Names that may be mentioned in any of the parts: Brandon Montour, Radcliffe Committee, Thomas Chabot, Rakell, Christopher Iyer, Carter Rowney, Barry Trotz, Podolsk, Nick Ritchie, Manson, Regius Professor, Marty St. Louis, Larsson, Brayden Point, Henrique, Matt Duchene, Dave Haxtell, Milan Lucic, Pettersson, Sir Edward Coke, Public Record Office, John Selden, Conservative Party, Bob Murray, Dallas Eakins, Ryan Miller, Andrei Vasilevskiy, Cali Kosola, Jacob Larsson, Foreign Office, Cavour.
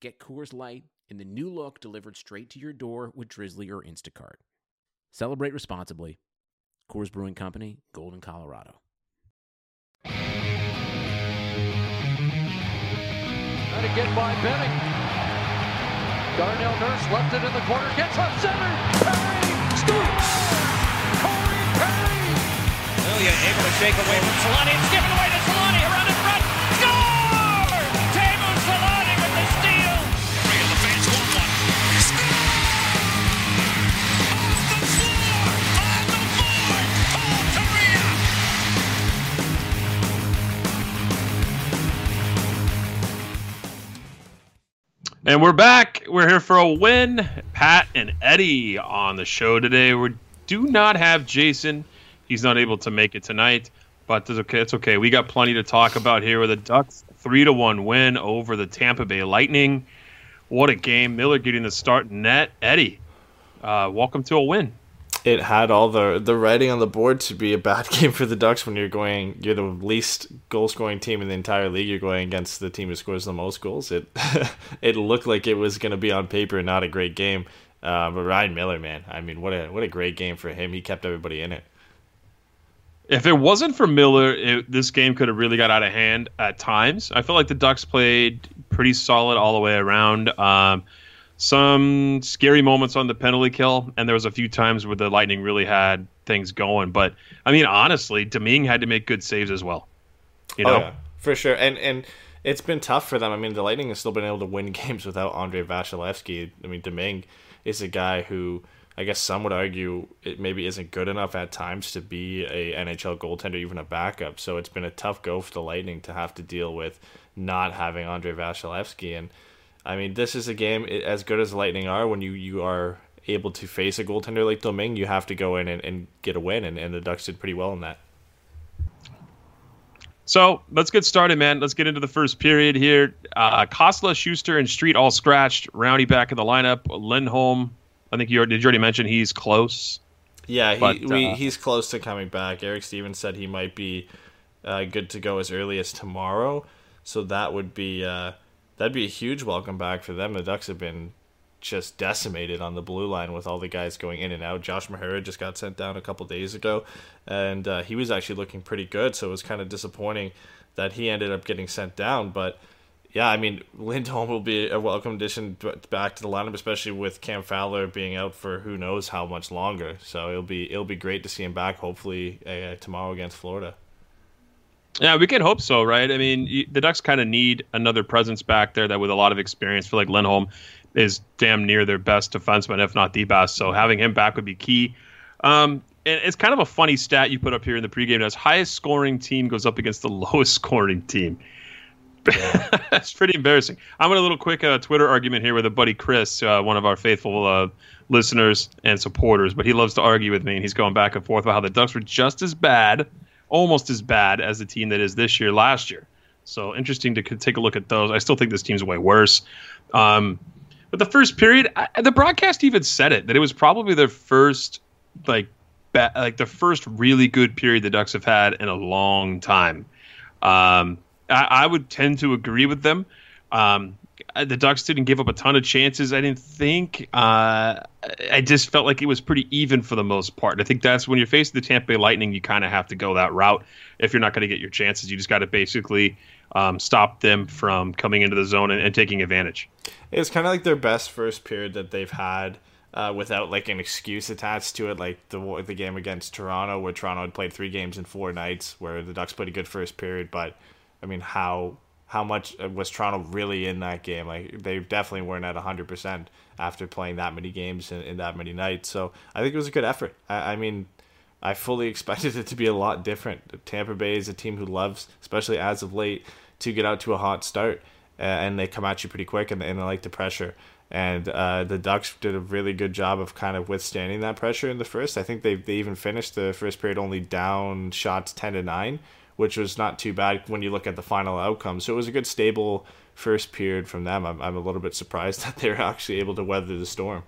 Get Coors Light in the new look delivered straight to your door with Drizzly or Instacart. Celebrate responsibly. Coors Brewing Company, Golden, Colorado. Try to get by Benning. Darnell Nurse left it in the corner. Gets up center. Perry scores! Corey Perry! Ilya able to shake away from Solani. It's given away to Solani. Around in front. Score! Teemu Solani with the steal. Perry in the face. 1-1. And we're back. We're here for a win. Pat and Eddie on the show today. We do not have Jason. He's not able to make it tonight, but it's okay. It's okay. We got plenty to talk about here with the Ducks 3-1 win over the Tampa Bay Lightning. What a game. Miller getting the start in net. Eddie, welcome to a win. It had all the writing on the board to be a bad game for the Ducks when you're the least goal-scoring team in the entire league. You're going against the team who scores the most goals. It looked like it was going to be on paper not a great game. But Ryan Miller, man, I mean, what a great game for him. He kept everybody in it. If it wasn't for Miller, this game could have really got out of hand at times. I feel like the Ducks played pretty solid all the way around. Some scary moments on the penalty kill, and there was a few times where the Lightning really had things going. But, I mean, honestly, Domingue had to make good saves as well. You know? Oh, yeah, for sure. And it's been tough for them. I mean, the Lightning has still been able to win games without Andrei Vasilevskiy. I mean, Domingue is a guy who I guess some would argue it maybe isn't good enough at times to be a NHL goaltender, even a backup. So it's been a tough go for the Lightning to have to deal with not having Andrei Vasilevskiy. And I mean, this is a game, as good as Lightning are, when you are able to face a goaltender like Domingue, you have to go in and get a win, and the Ducks did pretty well in that. So, let's get started, man. Let's get into the first period here. Kessler, Schuster, and Street all scratched. Rowney back in the lineup. Lindholm, I think you already mentioned he's close. Yeah, he's close to coming back. Eric Stevens said he might be good to go as early as tomorrow, so that would be... That'd be a huge welcome back for them. The Ducks have been just decimated on the blue line with all the guys going in and out. Josh Mahura just got sent down a couple days ago, and he was actually looking pretty good, so it was kind of disappointing that he ended up getting sent down. But, yeah, I mean, Lindholm will be a welcome addition back to the lineup, especially with Cam Fowler being out for who knows how much longer. So it'll be great to see him back, hopefully, tomorrow against Florida. Yeah, we can hope so, right? I mean, the Ducks kind of need another presence back there that with a lot of experience. I feel like Lindholm is damn near their best defenseman, if not the best. So having him back would be key. And it's kind of a funny stat you put up here in the pregame. As highest scoring team goes up against the lowest scoring team. Yeah. It's pretty embarrassing. I'm in a little quick Twitter argument here with a buddy, Chris, one of our faithful listeners and supporters, but he loves to argue with me, and he's going back and forth about how the Ducks were just as bad, almost as bad as the team that is this year last year. So interesting to take a look at those. I still think this team's way worse. But the first period, the broadcast even said it, that it was probably their first, the first really good period the Ducks have had in a long time. I would tend to agree with them. The Ducks didn't give up a ton of chances, I didn't think. I just felt like it was pretty even for the most part. And I think that's when you're facing the Tampa Bay Lightning, you kind of have to go that route. If you're not going to get your chances, you just got to basically stop them from coming into the zone and taking advantage. It was kind of like their best first period that they've had without like an excuse attached to it, like the game against Toronto, where Toronto had played 3 games in 4 nights, where the Ducks played a good first period. But, I mean, how much was Toronto really in that game? Like, they definitely weren't at 100% after playing that many games in that many nights. So I think it was a good effort. I mean, I fully expected it to be a lot different. Tampa Bay is a team who loves, especially as of late, to get out to a hot start, and they come at you pretty quick, and they like the pressure. And the Ducks did a really good job of kind of withstanding that pressure in the first. I think they even finished the first period only down shots 10-9. Which was not too bad when you look at the final outcome. So it was a good, stable first period from them. I'm a little bit surprised that they were actually able to weather the storm.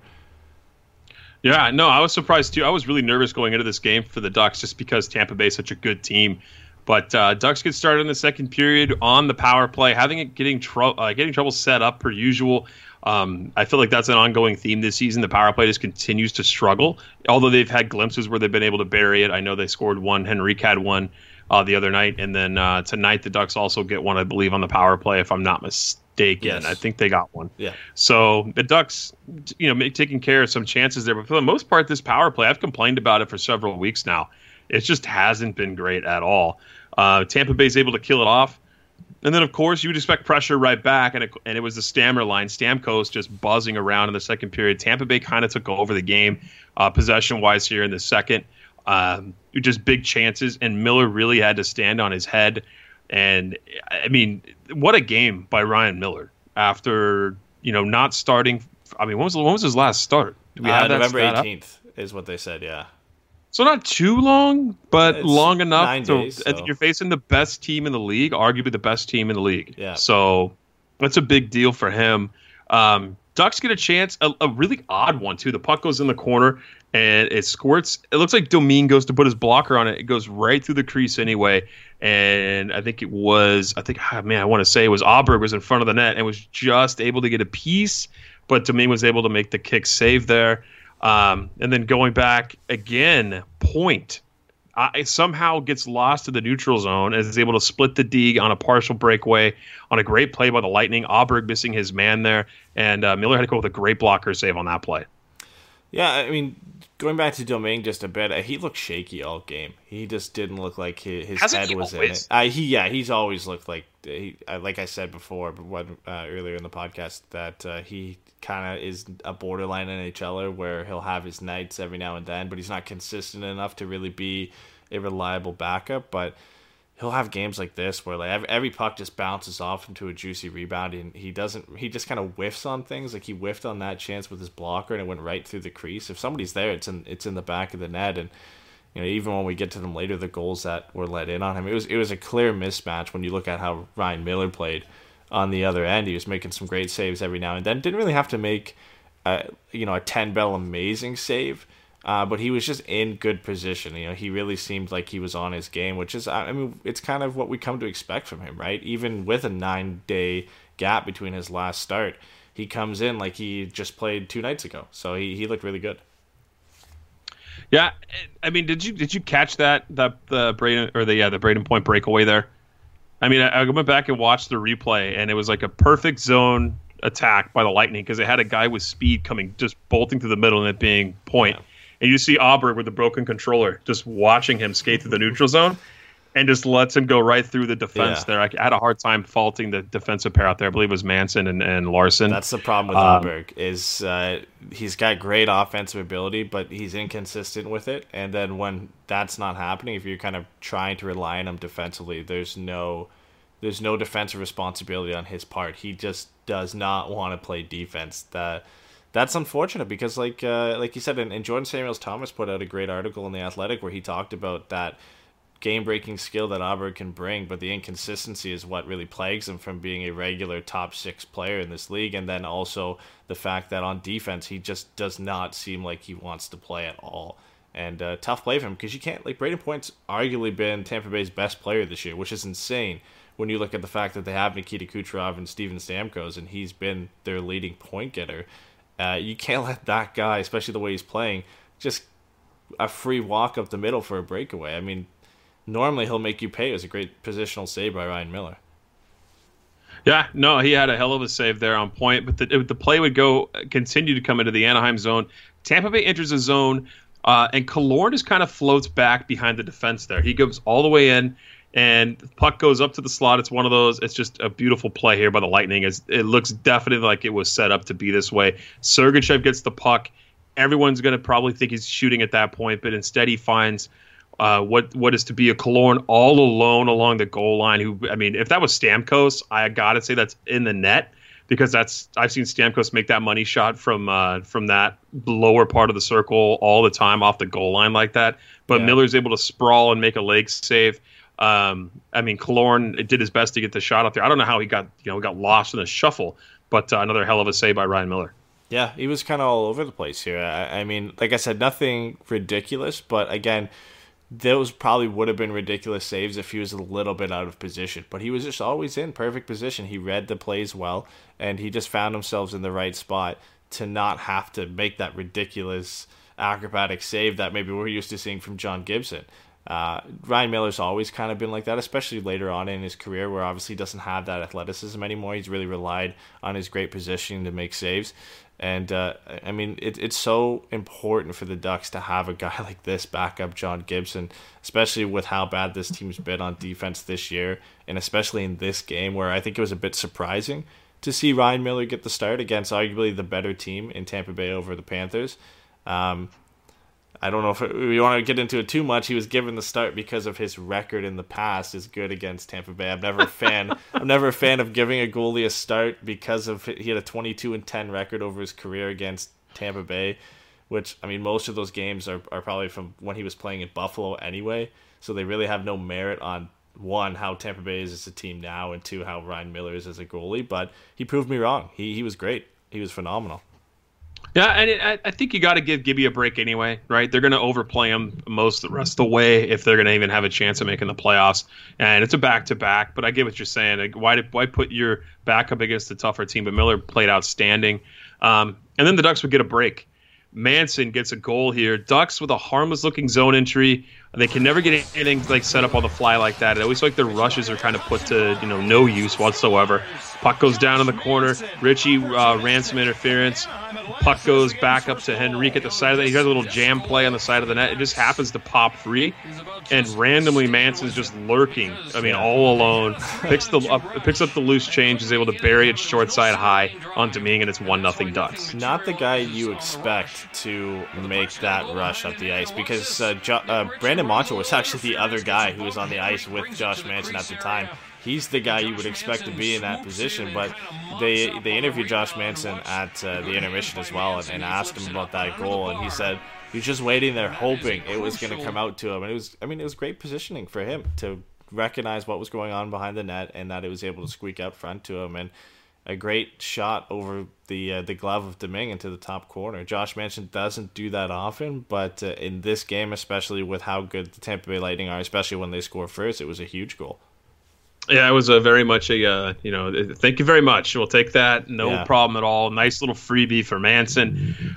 Yeah, no, I was surprised too. I was really nervous going into this game for the Ducks just because Tampa Bay is such a good team. But Ducks get started in the second period on the power play, getting trouble set up per usual. I feel like that's an ongoing theme this season. The power play just continues to struggle, although they've had glimpses where they've been able to bury it. I know they scored one. Henrique had one the other night, and then tonight the Ducks also get one, I believe, on the power play, if I'm not mistaken. Yes. I think they got one. Yeah. So the Ducks, taking care of some chances there, but for the most part, this power play, I've complained about it for several weeks now. It just hasn't been great at all. Tampa Bay's able to kill it off, and then of course you would expect pressure right back, and it was the Stammer line, Stamkos just buzzing around in the second period. Tampa Bay kind of took over the game, possession wise here in the second. Just big chances, and Miller really had to stand on his head. And I mean, what a game by Ryan Miller after not starting. I mean, when was his last start? Do we have that November 18th up? Is what they said. Yeah, so not too long, but it's long enough. So you're facing the best team in the league, arguably the best team in the league. Yeah, so that's a big deal for him. Ducks get a chance, a really odd one too. The puck goes in the corner. And it squirts. It looks like Domingue goes to put his blocker on it. It goes right through the crease anyway. And I want to say it was Auberg was in front of the net and was just able to get a piece. But Domingue was able to make the kick save there. And then going back again, Point somehow gets lost to the neutral zone and is able to split the D on a partial breakaway on a great play by the Lightning. Auberg missing his man there. And Miller had to go with a great blocker save on that play. Yeah, I mean, going back to Domingue just a bit, he looked shaky all game. He just didn't look like his head was in it. He's always looked like I said before, earlier in the podcast, that he kind of is a borderline NHLer where he'll have his nights every now and then, but he's not consistent enough to really be a reliable backup. But he'll have games like this where like every puck just bounces off into a juicy rebound, and he just kind of whiffs on things. Like he whiffed on that chance with his blocker, and it went right through the crease. If somebody's there, it's in the back of the net. And even when we get to them later, the goals that were let in on him, it was a clear mismatch when you look at how Ryan Miller played on the other end. He was making some great saves every now and then. Didn't really have to make a 10-bell amazing save. But he was just in good position. He really seemed like he was on his game, which is, I mean, it's kind of what we come to expect from him, right? Even with a 9-day gap between his last start, he comes in like he just played 2 nights ago. So he looked really good. Yeah, I mean, did you catch the Brayden Point breakaway there? I mean, I went back and watched the replay, and it was like a perfect zone attack by the Lightning because they had a guy with speed coming, just bolting through the middle, and it being Point. Yeah. And you see Auberg with the broken controller just watching him skate through the neutral zone and just lets him go right through the defense there. I had a hard time faulting the defensive pair out there. I believe it was Manson and Larsson. That's the problem with Auberg is he's got great offensive ability, but he's inconsistent with it. And then when that's not happening, if you're kind of trying to rely on him defensively, there's no There's no defensive responsibility on his part. He just does not want to play defense. That's unfortunate because, like you said, and Jordan Samuels-Thomas put out a great article in The Athletic where he talked about that game-breaking skill that Auberg can bring, but the inconsistency is what really plagues him from being a regular top-six player in this league, and then also the fact that on defense he just does not seem like he wants to play at all. And tough play for him because you can't, like, Brayden Point's arguably been Tampa Bay's best player this year, which is insane when you look at the fact that they have Nikita Kucherov and Steven Stamkos, and he's been their leading point getter. You can't let that guy, especially the way he's playing, just a free walk up the middle for a breakaway. I mean, normally he'll make you pay. It was a great positional save by Ryan Miller. Yeah, no, he had a hell of a save there on point, but the play would continue to come into the Anaheim zone. Tampa Bay enters the zone, and Killorn just kind of floats back behind the defense there. He goes all the way in, and the puck goes up to the slot. It's one of those. It's just a beautiful play here by the Lightning. It looks definitely like it was set up to be this way. Sergachev gets the puck. Everyone's going to probably think he's shooting at that point, but instead he finds what is to be a Killorn all alone along the goal line. If that was Stamkos, I got to say that's in the net, because I've seen Stamkos make that money shot from that lower part of the circle all the time off the goal line like that. But yeah, Miller's able to sprawl and make a leg save. Killorn did his best to get the shot up there. I don't know how he got lost in the shuffle, but another hell of a save by Ryan Miller. Yeah, he was kind of all over the place here. I mean, like I said, nothing ridiculous, but again, those probably would have been ridiculous saves if he was a little bit out of position. But he was just always in perfect position. He read the plays well, and he just found himself in the right spot to not have to make that ridiculous acrobatic save that maybe we're used to seeing from John Gibson. Ryan Miller's always kind of been like that, especially later on in his career, where obviously he doesn't have that athleticism anymore. He's really relied on his great positioning to make saves. And, it's so important for the Ducks to have a guy like this back up John Gibson, especially with how bad this team's been on defense this year, and especially in this game where I think it was a bit surprising to see Ryan Miller get the start against arguably the better team in Tampa Bay over the Panthers. I don't know if we want to get into it too much. He was given the start because of his record in the past is good against Tampa Bay. I'm never a fan of giving a goalie a start because of he had a 22-10 record over his career against Tampa Bay, which, I mean, most of those games are probably from when he was playing in Buffalo anyway. So they really have no merit on, one, how Tampa Bay is as a team now, and two, how Ryan Miller is as a goalie. But he proved me wrong. He was great. He was phenomenal. Yeah, and I think you got to give Gibby a break anyway, right? They're going to overplay him most of the rest of the way if they're going to even have a chance of making the playoffs. And it's a back-to-back, but I get what you're saying. Like, why put your back up against a tougher team? But Miller played outstanding. And then the Ducks would get a break. Manson gets a goal here. Ducks with a harmless-looking zone entry. They can never get anything like set up on the fly like that. It always like their rushes are kind of put to no use whatsoever. Puck goes down in the corner. Richie ran some interference. Puck goes back up to Henrique at the side of the net. He has a little jam play on the side of the net. It just happens to pop free, and randomly Manson's just lurking. I mean, all alone. Picks up the loose change. Is able to bury it short side high on Domingue, and it's 1-0 Ducks. Not the guy you expect to make that rush up the ice, because Brandon Montour was actually the other guy who was on the ice with Josh Manson at the time. He's the guy you would expect to be in that position, but they interviewed Josh Manson at the intermission as well and asked him about that goal, and he said he was just waiting there hoping it was going to come out to him. And it was great positioning for him to recognize what was going on behind the net and that it was able to squeak out front to him, and a great shot over the glove of Domingue into the top corner. Josh Manson doesn't do that often, but in this game, especially with how good the Tampa Bay Lightning are, especially when they score first, it was a huge goal. Yeah, it was a very much a, thank you very much. We'll take that. No problem at all. Nice little freebie for Manson.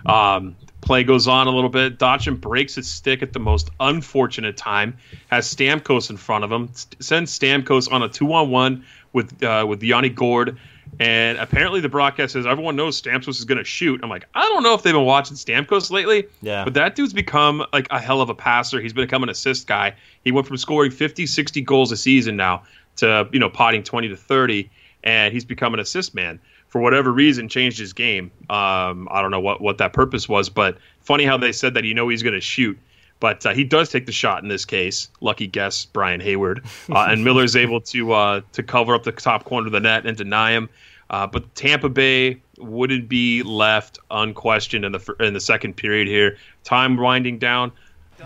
Play goes on a little bit. Dotchin breaks his stick at the most unfortunate time. Has Stamkos in front of him. Sends Stamkos on a 2-on-1 with Yanni Gord. And apparently the broadcast says everyone knows Stamkos is going to shoot. I'm like, I don't know if they've been watching Stamkos lately, but that dude's become like a hell of a passer. He's become an assist guy. He went from scoring 50, 60 goals a season now to potting 20 to 30, and he's become an assist man. For whatever reason, changed his game. I don't know what that purpose was, but funny how they said that he's going to shoot. But he does take the shot in this case. Lucky guess, Brian Hayward. And Miller's able to cover up the top corner of the net and deny him. But Tampa Bay wouldn't be left unquestioned in the second period here. Time winding down.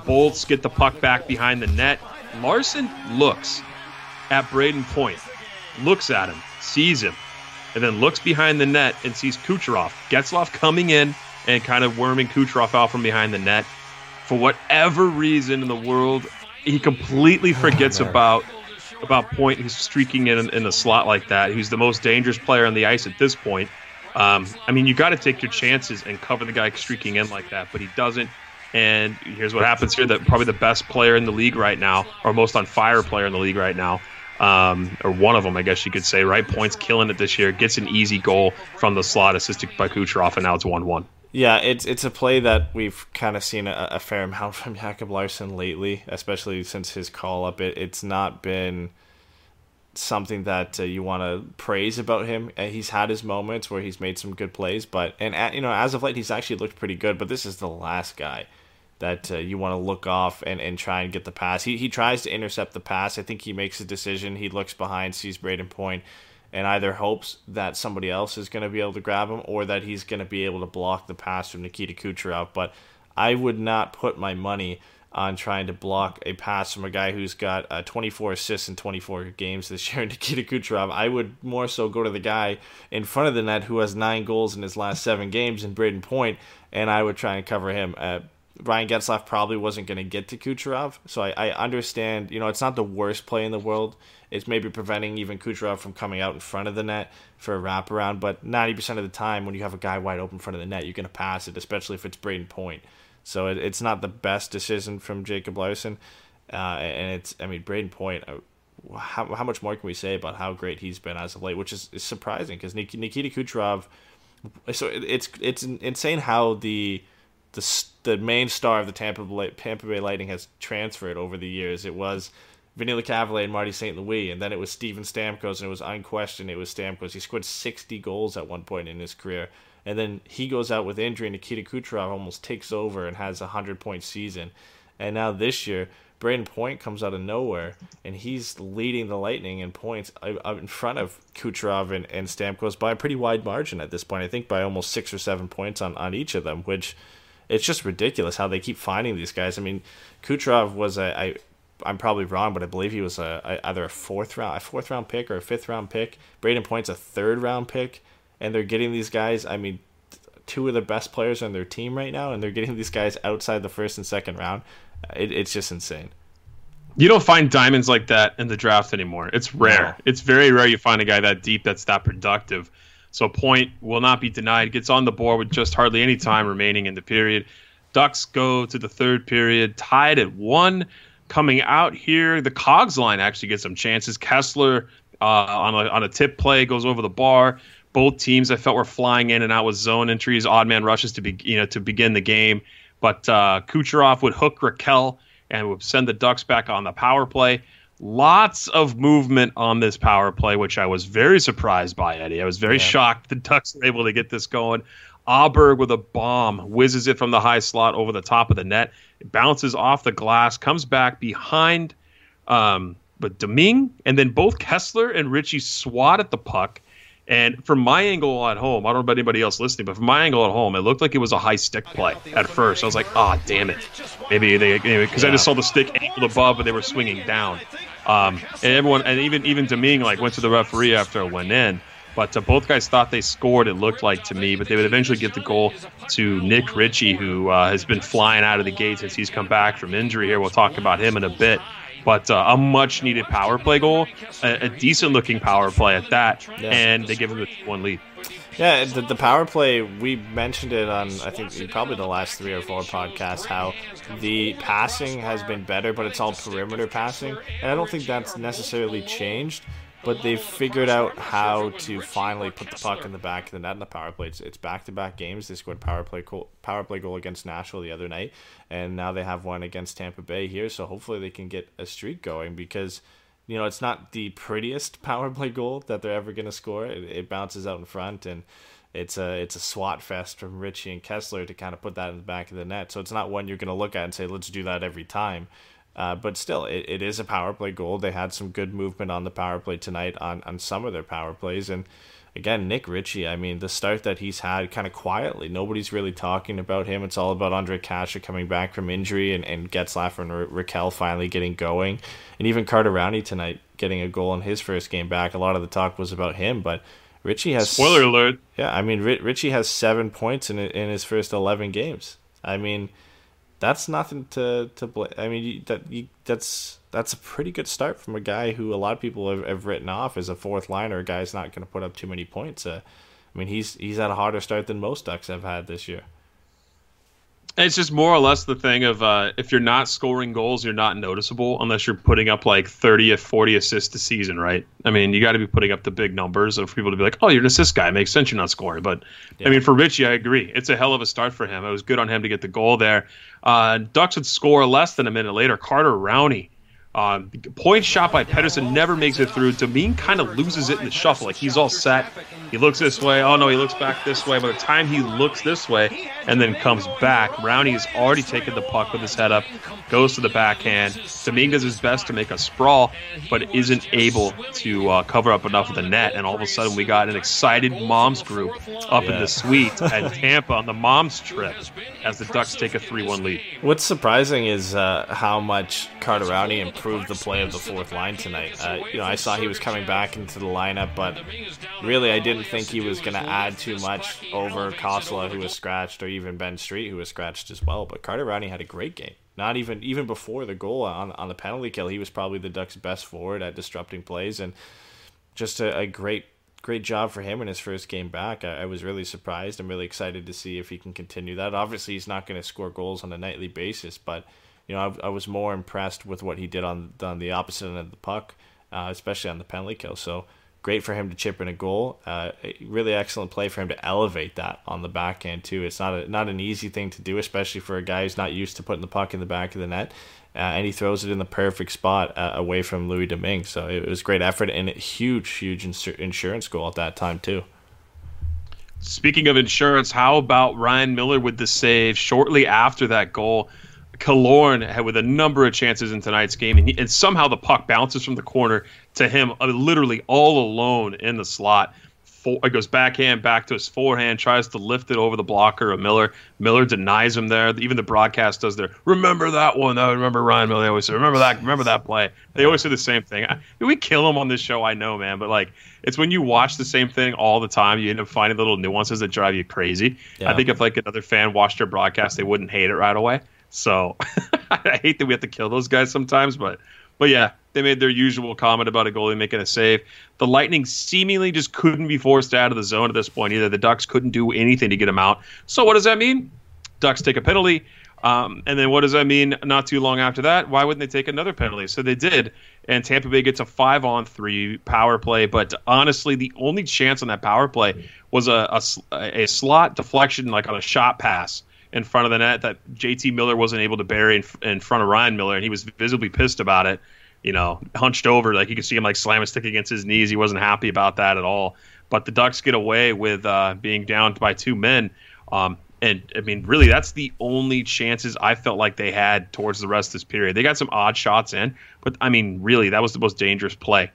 Bolts get the puck back behind the net. Larsson looks at Brayden Point, looks at him, sees him, and then looks behind the net and sees Kucherov. Getzlaf coming in and kind of worming Kucherov out from behind the net. For whatever reason in the world, he completely forgets about Point, who's streaking in a slot like that, who's the most dangerous player on the ice at this point. I mean, you got to take your chances and cover the guy streaking in like that, but he doesn't. And here's what happens here, that probably the best player in the league right now, or most on fire player in the league right now, or one of them, I guess you could say, right? Point's killing it this year, gets an easy goal from the slot, assisted by Kucherov, and now it's 1-1. Yeah, it's a play that we've kind of seen a fair amount from Jacob Larsson lately, especially since his call-up. It's not been something that you want to praise about him. He's had his moments where he's made some good plays, but as of late, he's actually looked pretty good, but this is the last guy that you want to look off and try and get the pass. He tries to intercept the pass. I think he makes a decision. He looks behind, sees Brayden Point, and either hopes that somebody else is going to be able to grab him or that he's going to be able to block the pass from Nikita Kucherov. But I would not put my money on trying to block a pass from a guy who's got 24 assists in 24 games this year, Nikita Kucherov. I would more so go to the guy in front of the net who has 9 goals in his last 7 games in Brayden Point, and I would try and cover him. Ryan Getzlaf probably wasn't going to get to Kucherov, so I understand, it's not the worst play in the world. It's maybe preventing even Kucherov from coming out in front of the net for a wraparound, but 90% of the time when you have a guy wide open in front of the net, you're going to pass it, especially if it's Brayden Point. So it's not the best decision from Jacob Larsson, and Brayden Point, how much more can we say about how great he's been as of late, which is surprising because Nikita Kucherov, so it's insane how the main star of the Tampa Bay Lightning has transferred over the years. It was Vinny Cavalier and Marty St. Louis, and then it was Steven Stamkos, and it was unquestioned. It was Stamkos. He scored 60 goals at one point in his career, and then he goes out with injury, and Nikita Kucherov almost takes over and has a 100-point season. And now this year, Brayden Point comes out of nowhere, and he's leading the Lightning in points in front of Kucherov and Stamkos by a pretty wide margin at this point, I think by almost 6 or 7 points on each of them, which it's just ridiculous how they keep finding these guys. I mean, Kucherov was I'm probably wrong, but I believe he was either a fourth round pick or a 5th round pick. Brayden Point's a 3rd round pick, and they're getting these guys. I mean, 2 of the best players on their team right now, and they're getting these guys outside the 1st and 2nd round. It's just insane. You don't find diamonds like that in the draft anymore. It's rare. No. It's very rare you find a guy that deep that's that productive. So Point will not be denied. Gets on the board with just hardly any time remaining in the period. Ducks go to the 3rd period, tied at 1. Coming out here, the Cogs line actually gets some chances. Kessler on a tip play goes over the bar. Both teams I felt were flying in and out with zone entries, odd man rushes to begin the game. But Kucherov would hook Rakell and would send the Ducks back on the power play. Lots of movement on this power play, which I was very surprised by, Eddie. I was very shocked the Ducks were able to get this going. Auberg with a bomb, whizzes it from the high slot over the top of the net. It bounces off the glass, comes back behind but Domingue, and then both Kessler and Richie swat at the puck. And from my angle at home, I don't know about anybody else listening, but from my angle at home, it looked like it was a high stick play at first. I was like, ah, damn it. Maybe I just saw the stick angled above, but they were swinging down. And everyone, and even Domingue, went to the referee after it went in. But both guys thought they scored, it looked like to me. But they would eventually get the goal to Nick Ritchie, who has been flying out of the gate since he's come back from injury here. We'll talk about him in a bit. But a much-needed power play goal, a decent-looking power play at that, and they give him the 2-1 lead. Yeah, the power play, we mentioned it on, I think, probably the last 3 or 4 podcasts, how the passing has been better, but it's all perimeter passing. And I don't think that's necessarily changed. But they've figured out how to finally put the puck in the back of the net in the power play. It's back-to-back games. They scored power play goal against Nashville the other night, and now they have one against Tampa Bay here. So hopefully they can get a streak going because, it's not the prettiest power play goal that they're ever going to score. It bounces out in front, and It's a swat fest from Richie and Kessler to kind of put that in the back of the net. So it's not one you're going to look at and say, let's do that every time. But still, it is a power play goal. They had some good movement on the power play tonight on some of their power plays. And again, Nick Ritchie, I mean, the start that he's had kind of quietly, nobody's really talking about him. It's all about Ondrej Kase coming back from injury and Getzlaf and Rakell finally getting going. And even Carter Rowney tonight getting a goal in his first game back. A lot of the talk was about him, but Richie has... Spoiler alert. Yeah, I mean, Richie has 7 points in his first 11 games. I mean... That's nothing to blame. I mean, that's a pretty good start from a guy who a lot of people have written off as a fourth liner. A guy's not going to put up too many points. I mean, he's had a harder start than most Ducks have had this year. It's just more or less the thing of if you're not scoring goals, you're not noticeable unless you're putting up like 30 or 40 assists a season, right? I mean, you got to be putting up the big numbers for people to be like, oh, you're an assist guy. It makes sense you're not scoring. But, yeah. I mean, for Richie, I agree. It's a hell of a start for him. It was good on him to get the goal there. Ducks would score less than a minute later. Carter Rowney. Point shot by Pettersson never makes it through. Domingue kind of loses it in the shuffle. Like, he's all set. He looks this way. Oh, no, he looks back this way. By the time he looks this way and then comes back, Rowney has already taken the puck with his head up, goes to the backhand. Domingue does his best to make a sprawl, but isn't able to cover up enough of the net. And all of a sudden, we got an excited moms group up in the suite at Tampa on the moms trip as the Ducks take a 3-1 lead. What's surprising is how much Carter Rowney improved the play of the fourth line tonight. You know, I saw he was coming back into the lineup, but really I didn't think he was going to add too much over Kosla, who was scratched, or even Ben Street, who was scratched as well. But Carter Rowney had a great game. Not even before the goal on the penalty kill, he was probably the Ducks' best forward at disrupting plays, and just a great job for him in his first game back. I was really surprised. I'm really excited to see if he can continue that. Obviously, he's not going to score goals on a nightly basis, but you know, I was more impressed with what he did on the opposite end of the puck, especially on the penalty kill. So great for him to chip in a goal. Really excellent play for him to elevate that on the backhand too. It's not an easy thing to do, especially for a guy who's not used to putting the puck in the back of the net. And he throws it in the perfect spot away from Louis Domingue. So it was great effort and a huge insurance goal at that time too. Speaking of insurance, how about Ryan Miller with the save shortly after that goal? Killorn had with a number of chances in tonight's game, and somehow the puck bounces from the corner to him, literally all alone in the slot. It goes backhand, back to his forehand, tries to lift it over the blocker of Miller. Miller denies him there. Even the broadcast does their, remember that one. I remember Ryan Miller. They always say, remember that play. They always say the same thing. We kill him on this show, I know, man. But, like, it's when you watch the same thing all the time, you end up finding little nuances that drive you crazy. Yeah. I think if, like, another fan watched your broadcast, they wouldn't hate it right away. So I hate that we have to kill those guys sometimes, but yeah, they made their usual comment about a goalie making a save. The Lightning seemingly just couldn't be forced out of the zone at this point either. The Ducks couldn't do anything to get them out. So what does that mean? Ducks take a penalty. And then what does that mean not too long after that? Why wouldn't they take another penalty? So they did, and Tampa Bay gets a 5-on-3 power play. But honestly, the only chance on that power play was a slot deflection, like on a shot pass in front of the net that JT Miller wasn't able to bury in front of Ryan Miller, and he was visibly pissed about it, you know, hunched over. Like, you could see him, like, slam a stick against his knees. He wasn't happy about that at all. But the Ducks get away with being down by two men. And, I mean, really, that's the only chances I felt like they had towards the rest of this period. They got some odd shots in, but, I mean, really, that was the most dangerous play.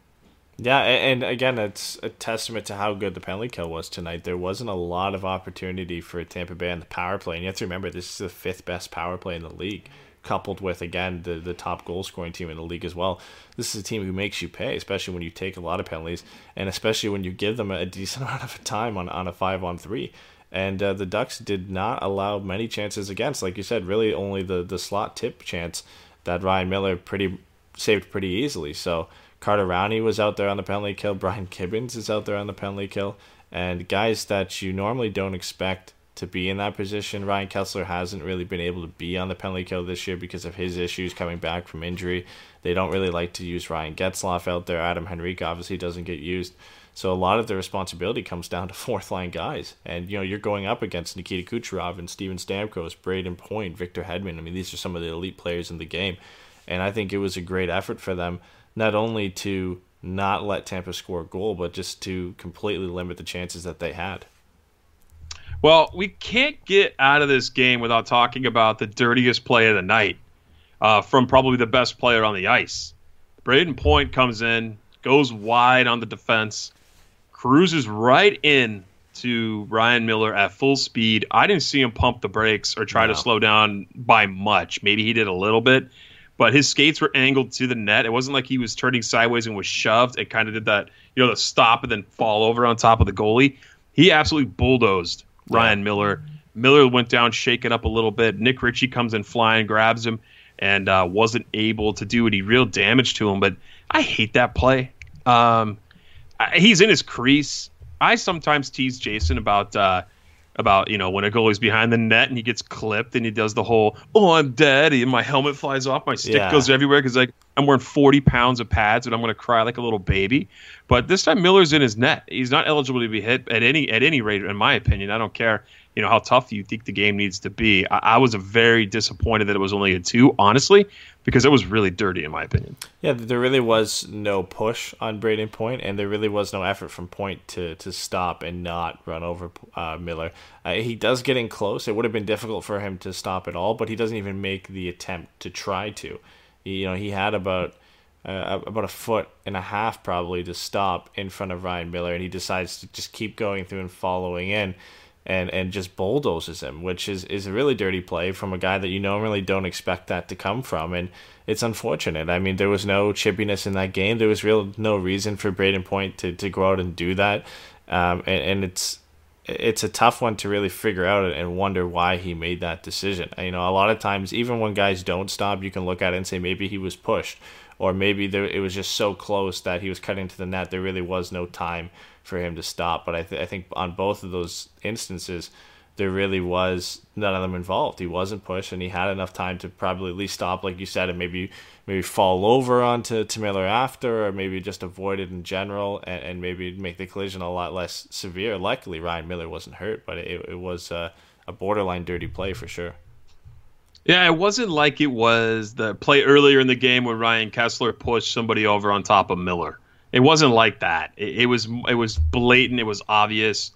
Yeah, and again, it's a testament to how good the penalty kill was tonight. There wasn't a lot of opportunity for Tampa Bay on the power play, and you have to remember this is the 5th best power play in the league, coupled with, again, the top goal-scoring team in the league as well. This is a team who makes you pay, especially when you take a lot of penalties, and especially when you give them a decent amount of time on a 5-on-3. And the Ducks did not allow many chances against. Like you said, really only the slot tip chance that Ryan Miller saved pretty easily, so... Carter Rowney was out there on the penalty kill. Brian Gibbons is out there on the penalty kill. And guys that you normally don't expect to be in that position. Ryan Kessler hasn't really been able to be on the penalty kill this year because of his issues coming back from injury. They don't really like to use Ryan Getzlaf out there. Adam Henrique obviously doesn't get used. So a lot of the responsibility comes down to fourth-line guys. And, you know, you're going up against Nikita Kucherov and Steven Stamkos, Brayden Point, Victor Hedman. I mean, these are some of the elite players in the game. And I think it was a great effort for them, not only to not let Tampa score a goal, but just to completely limit the chances that they had. Well, we can't get out of this game without talking about the dirtiest play of the night from probably the best player on the ice. Brayden Point comes in, goes wide on the defense, cruises right in to Ryan Miller at full speed. I didn't see him pump the brakes or try to slow down by much. Maybe he did a little bit, but his skates were angled to the net. It wasn't like he was turning sideways and was shoved. It kind of did that, you know, the stop and then fall over on top of the goalie. He absolutely bulldozed Ryan Miller. Miller went down shaken up a little bit. Nick Ritchie comes in flying, grabs him, and wasn't able to do any real damage to him. But I hate that play. He's in his crease. I sometimes tease Jason about you know, when a goalie's behind the net and he gets clipped and he does the whole, oh, I'm dead, and my helmet flies off, my stick goes everywhere because like I'm wearing 40 pounds of pads and I'm going to cry like a little baby. But this time Miller's in his net. He's not eligible to be hit at any rate, in my opinion. I don't care, you know, how tough you think the game needs to be. I was very disappointed that it was only a 2, honestly, because it was really dirty, in my opinion. Yeah, there really was no push on Brayden Point, and there really was no effort from Point to stop and not run over Miller. He does get in close. It would have been difficult for him to stop at all, but he doesn't even make the attempt to try to. You know, he had about a foot and a half probably to stop in front of Ryan Miller, and he decides to just keep going through and following in and just bulldozes him, which is a really dirty play from a guy that you normally don't expect that to come from, and it's unfortunate. I mean, there was no chippiness in that game. There was no reason for Brayden Point to go out and do that, and it's a tough one to really figure out and wonder why he made that decision. You know, a lot of times, even when guys don't stop, you can look at it and say maybe he was pushed, or maybe it was just so close that he was cutting to the net. There really was no time for him to stop. But I think on both of those instances, there really was none of them involved. He wasn't pushed, and he had enough time to probably at least stop, like you said, and maybe fall over onto Miller after, or maybe just avoid it in general, and maybe make the collision a lot less severe. Luckily, Ryan Miller wasn't hurt, but it was a borderline dirty play for sure. Yeah, it wasn't like it was the play earlier in the game when Ryan Kessler pushed somebody over on top of Miller. It wasn't like that. It was blatant. It was obvious.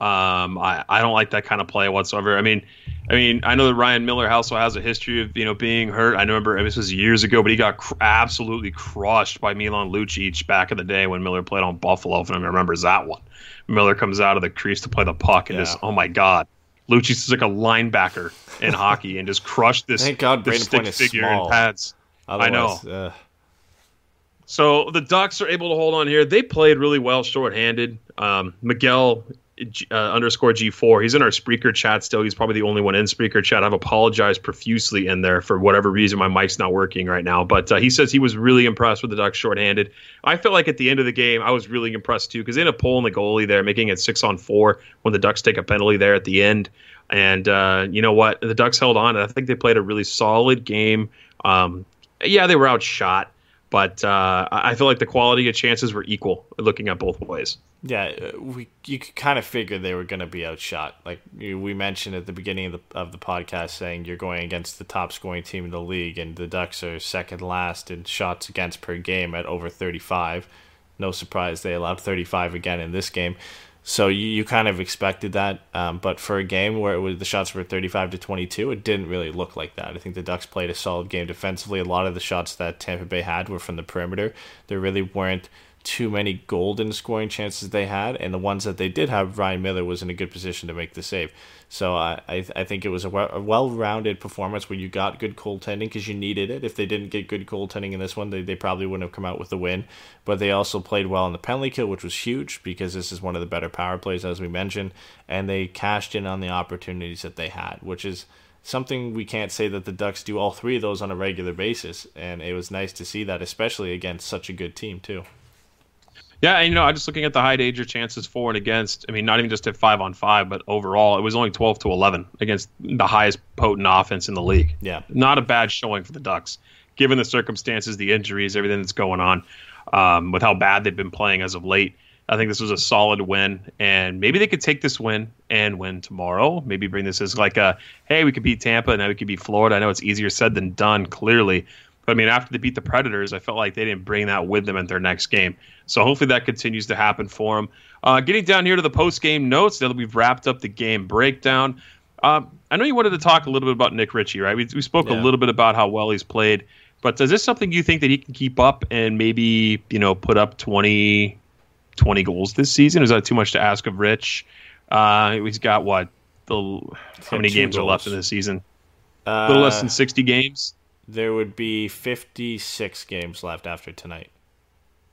I don't like that kind of play whatsoever. I mean, I know that Ryan Miller also has a history of, you know, being hurt. I remember this was years ago, but he got absolutely crushed by Milan Lucic back in the day when Miller played on Buffalo. If anyone remembers that one, Miller comes out of the crease to play the puck, and just, oh my god, Lucic is like a linebacker in hockey and just crushed this. Thank God, this stick figure in pads. Otherwise, I know. So the Ducks are able to hold on here. They played really well shorthanded. Miguel underscore G4. He's in our Spreaker chat still. He's probably the only one in Spreaker chat. I've apologized profusely in there for whatever reason. My mic's not working right now. But he says he was really impressed with the Ducks shorthanded. I felt like at the end of the game, I was really impressed too, because they end up pulling the goalie there, making it 6-on-4 when the Ducks take a penalty there at the end. And you know what? The Ducks held on, and I think they played a really solid game. Yeah, they were outshot, but I feel like the quality of chances were equal looking at both ways. Yeah, you could kind of figure they were going to be outshot. Like we mentioned at the beginning of the podcast, saying you're going against the top scoring team in the league, and the Ducks are second last in shots against per game at over 35. No surprise they allowed 35 again in this game. So you kind of expected that, but for a game where the shots were 35-22, it didn't really look like that. I think the Ducks played a solid game defensively. A lot of the shots that Tampa Bay had were from the perimeter. There really weren't too many golden scoring chances they had, and the ones that they did have, Ryan Miller was in a good position to make the save. So I think it was a well-rounded performance where you got good goaltending because you needed it. If they didn't get good goaltending in this one, they probably wouldn't have come out with the win. But they also played well in the penalty kill, which was huge because this is one of the better power plays, as we mentioned, and they cashed in on the opportunities that they had, which is something we can't say that the Ducks do all three of those on a regular basis, and it was nice to see that, especially against such a good team too. Yeah, and you know, I'm just looking at the high danger chances for and against. I mean, not even just at 5-on-5, but overall, it was only 12-11 against the highest potent offense in the league. Yeah, not a bad showing for the Ducks, given the circumstances, the injuries, everything that's going on, with how bad they've been playing as of late. I think this was a solid win, and maybe they could take this win and win tomorrow. Maybe bring this as like a, hey, we could beat Tampa, and now we could beat Florida. I know it's easier said than done, clearly. But, I mean, after they beat the Predators, I felt like they didn't bring that with them in their next game. So hopefully that continues to happen for them. Getting down here to the post-game notes, now that we've wrapped up the game breakdown, I know you wanted to talk a little bit about Nick Ritchie, right? We spoke a little bit about how well he's played. But is this something you think that he can keep up and maybe, you know, put up 20 goals this season? Is that too much to ask of Rich? He's got, what, how many games are left in this season? A little less than 60 games? There would be 56 games left after tonight.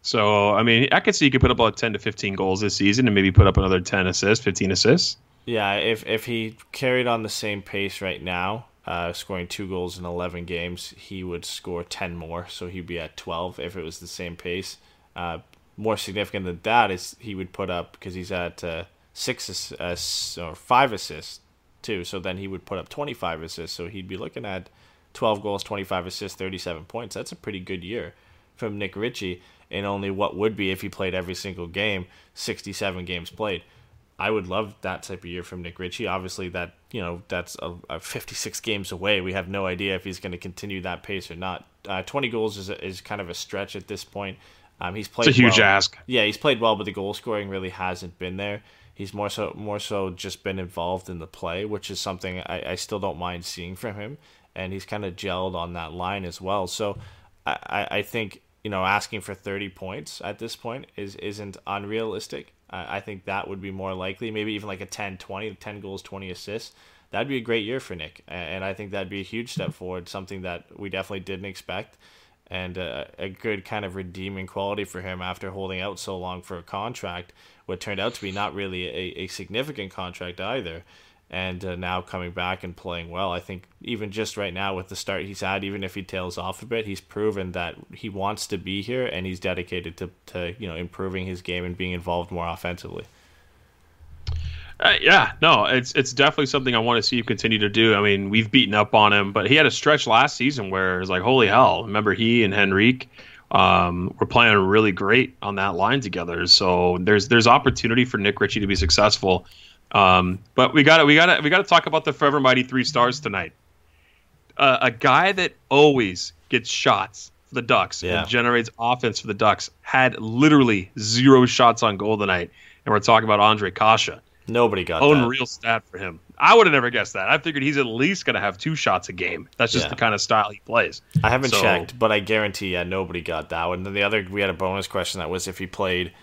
So, I mean, I could see you could put up about 10 to 15 goals this season and maybe put up another 10 assists, 15 assists. Yeah, if he carried on the same pace right now, scoring 2 goals in 11 games, he would score 10 more, so he'd be at 12 if it was the same pace. More significant than that is he would put up, because he's at 5 assists too, so then he would put up 25 assists, so he'd be looking at 12 goals, 25 assists, 37 points. That's a pretty good year from Nick Ritchie in only what would be, if he played every single game, 67 games played. I would love that type of year from Nick Ritchie. Obviously, that, you know, that's a 56 games away. We have no idea if he's going to continue that pace or not. 20 goals is kind of a stretch at this point. He's played. It's a huge ask. Yeah, he's played well, but the goal scoring really hasn't been there. He's more so just been involved in the play, which is something I still don't mind seeing from him. And he's kind of gelled on that line as well. So I think, you know, asking for 30 points at this point isn't unrealistic. I think that would be more likely, maybe even like a 10 goals, 20 assists. That'd be a great year for Nick. And I think that'd be a huge step forward, something that we definitely didn't expect, and a good kind of redeeming quality for him after holding out so long for a contract, what turned out to be not really a significant contract either. And now coming back and playing well, I think even just right now with the start he's had, even if he tails off a bit, he's proven that he wants to be here and he's dedicated to you know, improving his game and being involved more offensively. It's definitely something I want to see you continue to do. I mean, we've beaten up on him, but he had a stretch last season where it's like, holy hell! Remember, he and Henrique were playing really great on that line together. So there's opportunity for Nick Ritchie to be successful. But we got to talk about the Forever Mighty Three Stars tonight. A guy that always gets shots for the Ducks and generates offense for the Ducks had literally 0 shots on goal tonight, and we're talking about Ondrej Kase. Nobody got that. Unreal stat for him. I would have never guessed that. I figured he's at least going to have 2 shots a game. That's just the kind of style he plays. I haven't checked, but I guarantee nobody got that one. And then the other, we had a bonus question that was if he's going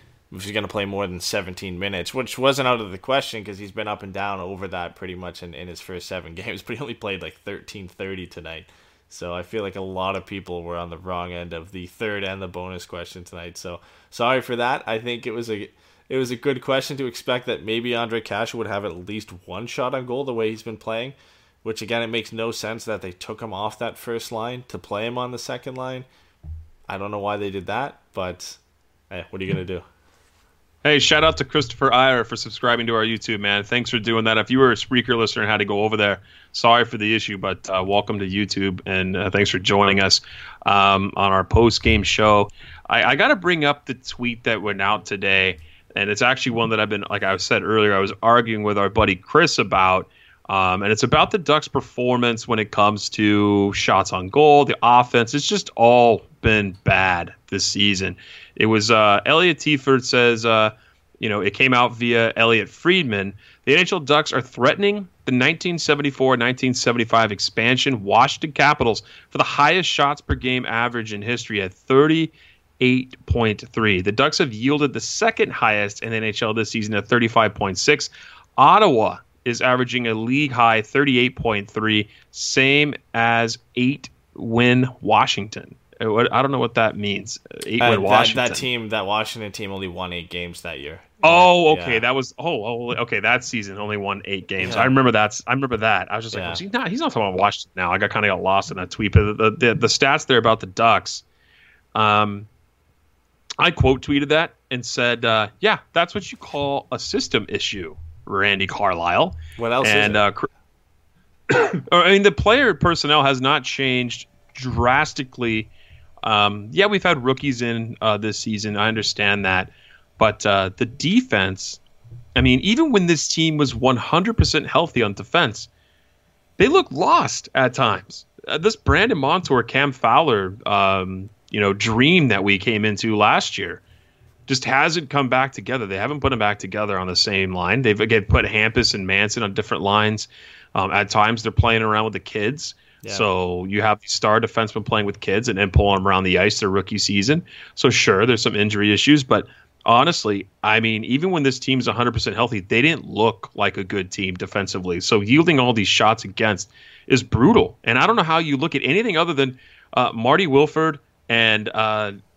to play more than 17 minutes, which wasn't out of the question because he's been up and down over that pretty much in his first 7 games, but he only played like 13:30 tonight. So I feel like a lot of people were on the wrong end of the third and the bonus question tonight. So sorry for that. I think it was a good question to expect that maybe Ondrej Kase would have at least 1 shot on goal the way he's been playing, which again, it makes no sense that they took him off that first line to play him on the second line. I don't know why they did that, but hey, what are you going to do? Hey, shout out to Christopher Iyer for subscribing to our YouTube, man. Thanks for doing that. If you were a Spreaker listener and had to go over there, sorry for the issue, but welcome to YouTube, and thanks for joining us on our post-game show. I got to bring up the tweet that went out today, and it's actually one that I've been, like I said earlier, I was arguing with our buddy Chris about, and it's about the Ducks' performance when it comes to shots on goal, the offense. It's just all been bad this season. It was Elliot Tieford says, it came out via Elliot Friedman. The NHL Ducks are threatening the 1974-1975 expansion Washington Capitals for the highest shots per game average in history at 38.3. The Ducks have yielded the second highest in the NHL this season at 35.6. Ottawa is averaging a league-high 38.3, same as 8-win Washington. I don't know what that means. 8-win Washington. That Washington team only won 8 games that year. Oh, okay. Yeah. That was that season only won 8 games. Yeah. I remember that. I was just like, he's not talking about Washington now. I got lost in that tweet. But the stats there about the Ducks, I quote tweeted that and said, that's what you call a system issue, Randy Carlyle. What else is it? I mean, the player personnel has not changed drastically. We've had rookies in this season. I understand that. But the defense, I mean, even when this team was 100% healthy on defense, they looked lost at times. this Brandon Montour, Cam Fowler, dream that we came into last year just hasn't come back together. They haven't put them back together on the same line. They've again put Hampus and Manson on different lines. At times they're playing around with the kids. Yeah. So you have these star defensemen playing with kids and then pulling them around the ice their rookie season. So sure, there's some injury issues, but honestly, I mean, even when this team's 100% healthy, they didn't look like a good team defensively. So yielding all these shots against is brutal. And I don't know how you look at anything other than Marty Wilford and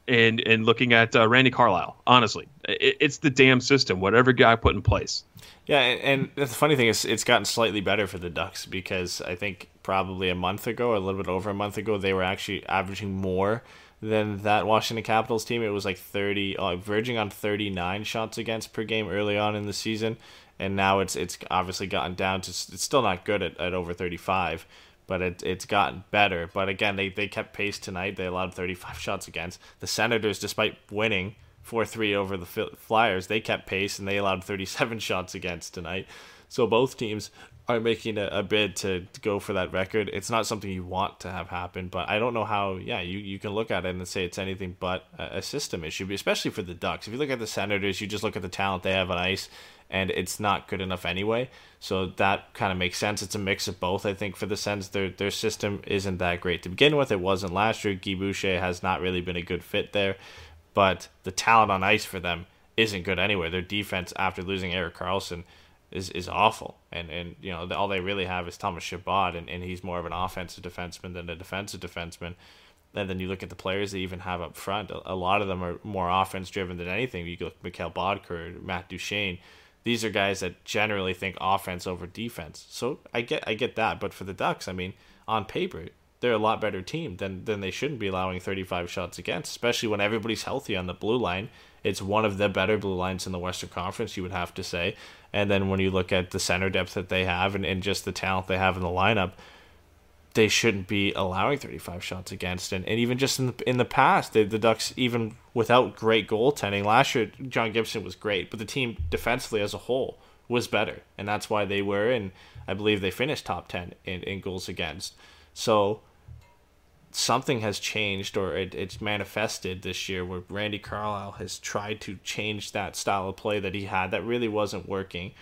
looking at Randy Carlyle. Honestly, it's the damn system, whatever guy put in place. Yeah, and the funny thing is it's gotten slightly better for the Ducks because I think probably a month ago, a little bit over a month ago, they were actually averaging more than that Washington Capitals team. It was like 30, verging on 39 shots against per game early on in the season, and now it's obviously gotten down to, it's still not good at over 35, but it's gotten better. But again, they kept pace tonight. They allowed 35 shots against. The Senators, despite winning 4-3 over the Flyers, they kept pace and they allowed 37 shots against tonight. So both teams are making a bid to go for that record. It's not something you want to have happen, but I don't know how, you can look at it and say it's anything but a system issue, especially for the Ducks. If you look at the Senators, you just look at the talent they have on ice, and it's not good enough anyway. So that kind of makes sense. It's a mix of both, I think, for the Sens. Their system isn't that great to begin with. It wasn't last year. Guy Boucher has not really been a good fit there, but the talent on ice for them isn't good anyway. Their defense, after losing Erik Karlsson, is awful, and all they really have is Thomas Chabot, and he's more of an offensive defenseman than a defensive defenseman. And then you look at the players they even have up front. A lot of them are more offense driven than anything. You look at Mikhail Bodker, Matt Duchene. These are guys that generally think offense over defense. So I get that, but for the Ducks, I mean, on paper they're a lot better team than they shouldn't be allowing 35 shots against, especially when everybody's healthy on the blue line. It's one of the better blue lines in the Western Conference, you would have to say. And then when you look at the center depth that they have and just the talent they have in the lineup, they shouldn't be allowing 35 shots against. And even just in the past, the Ducks, even without great goaltending, last year John Gibson was great, but the team defensively as a whole was better. And that's why they were, and I believe they finished top 10 in goals against. So something has changed, or it's manifested this year, where Randy Carlyle has tried to change that style of play that he had that really wasn't working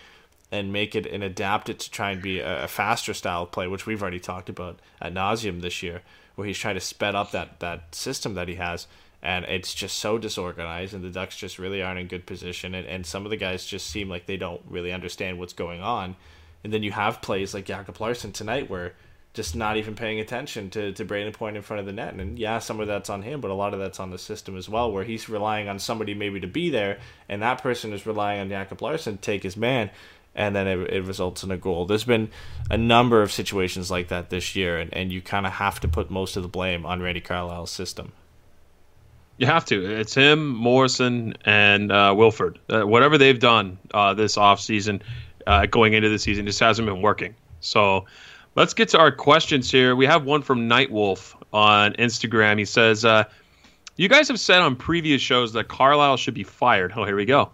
and make it and adapt it to try and be a faster style of play, which we've already talked about ad nauseum this year, where he's trying to sped up that system that he has, and it's just so disorganized, and the Ducks just really aren't in good position, and some of the guys just seem like they don't really understand what's going on. And then you have plays like Jacob Larsson tonight where just not even paying attention to Brayden Point in front of the net. And yeah, some of that's on him, but a lot of that's on the system as well, where he's relying on somebody maybe to be there, and that person is relying on Jacob Larsson to take his man, and then it results in a goal. There's been a number of situations like that this year, and you kind of have to put most of the blame on Randy Carlyle's system. You have to. It's him, Morrison, and Wilford. Whatever they've done this offseason, going into the season, just hasn't been working. So let's get to our questions here. We have one from Nightwolf on Instagram. He says, you guys have said on previous shows that Carlyle should be fired. Oh, here we go.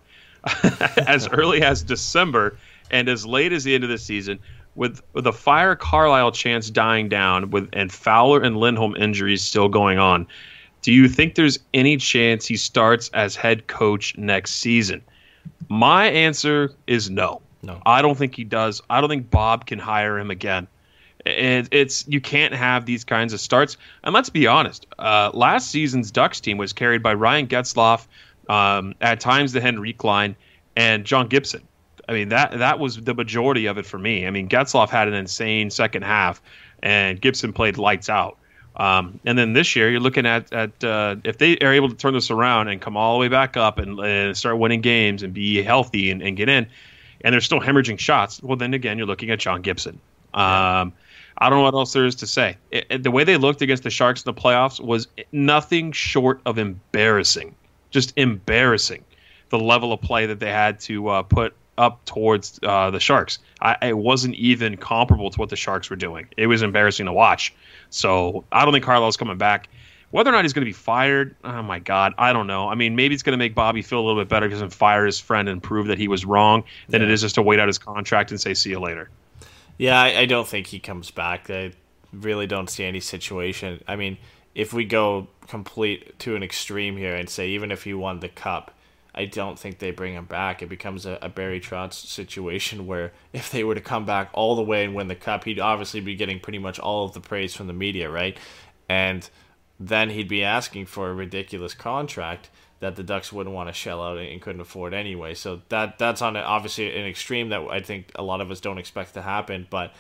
As early as December and as late as the end of the season, with the fire Carlyle chance dying down and Fowler and Lindholm injuries still going on, do you think there's any chance he starts as head coach next season? My answer is no. No. I don't think he does. I don't think Bob can hire him again. And you can't have these kinds of starts. And let's be honest, last season's Ducks team was carried by Ryan Getzlaf, at times the Henrique line, and John Gibson. I mean, that was the majority of it for me. I mean, Getzlaf had an insane second half, and Gibson played lights out. And then this year, you're looking at if they are able to turn this around and come all the way back up and start winning games and be healthy and get in, and they're still hemorrhaging shots, well, then again, you're looking at John Gibson. I don't know what else there is to say. The way they looked against the Sharks in the playoffs was nothing short of embarrassing. Just embarrassing, the level of play that they had to put up towards the Sharks. It wasn't even comparable to what the Sharks were doing. It was embarrassing to watch. So I don't think Carlisle's coming back. Whether or not he's going to be fired, oh my God, I don't know. I mean, maybe it's going to make Bobby feel a little bit better because he can fire his friend and prove that he was wrong than it is just to wait out his contract and say, see you later. Yeah, I don't think he comes back. really don't see any situation. I mean, if we go complete to an extreme here and say even if he won the cup, I don't think they bring him back. It becomes a Barry Trotz situation where if they were to come back all the way and win the cup, he'd obviously be getting pretty much all of the praise from the media, right? And then he'd be asking for a ridiculous contract that the Ducks wouldn't want to shell out and couldn't afford anyway. So that's on obviously an extreme that I think a lot of us don't expect to happen. But,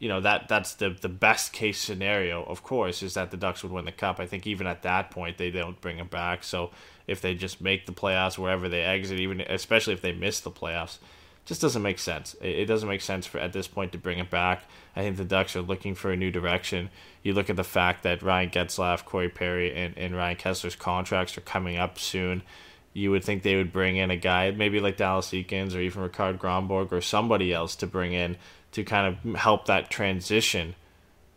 you know, that's the best case scenario, of course, is that the Ducks would win the cup. I think even at that point, they don't bring him back. So if they just make the playoffs wherever they exit, even especially if they miss the playoffs, just doesn't make sense. It doesn't make sense for at this point to bring it back. I think the Ducks are looking for a new direction. You look at the fact that Ryan Getzlaf, Corey Perry, and Ryan Kessler's contracts are coming up soon. You would think they would bring in a guy, maybe like Dallas Eakins or even Rickard Grönborg or somebody else to bring in to kind of help that transition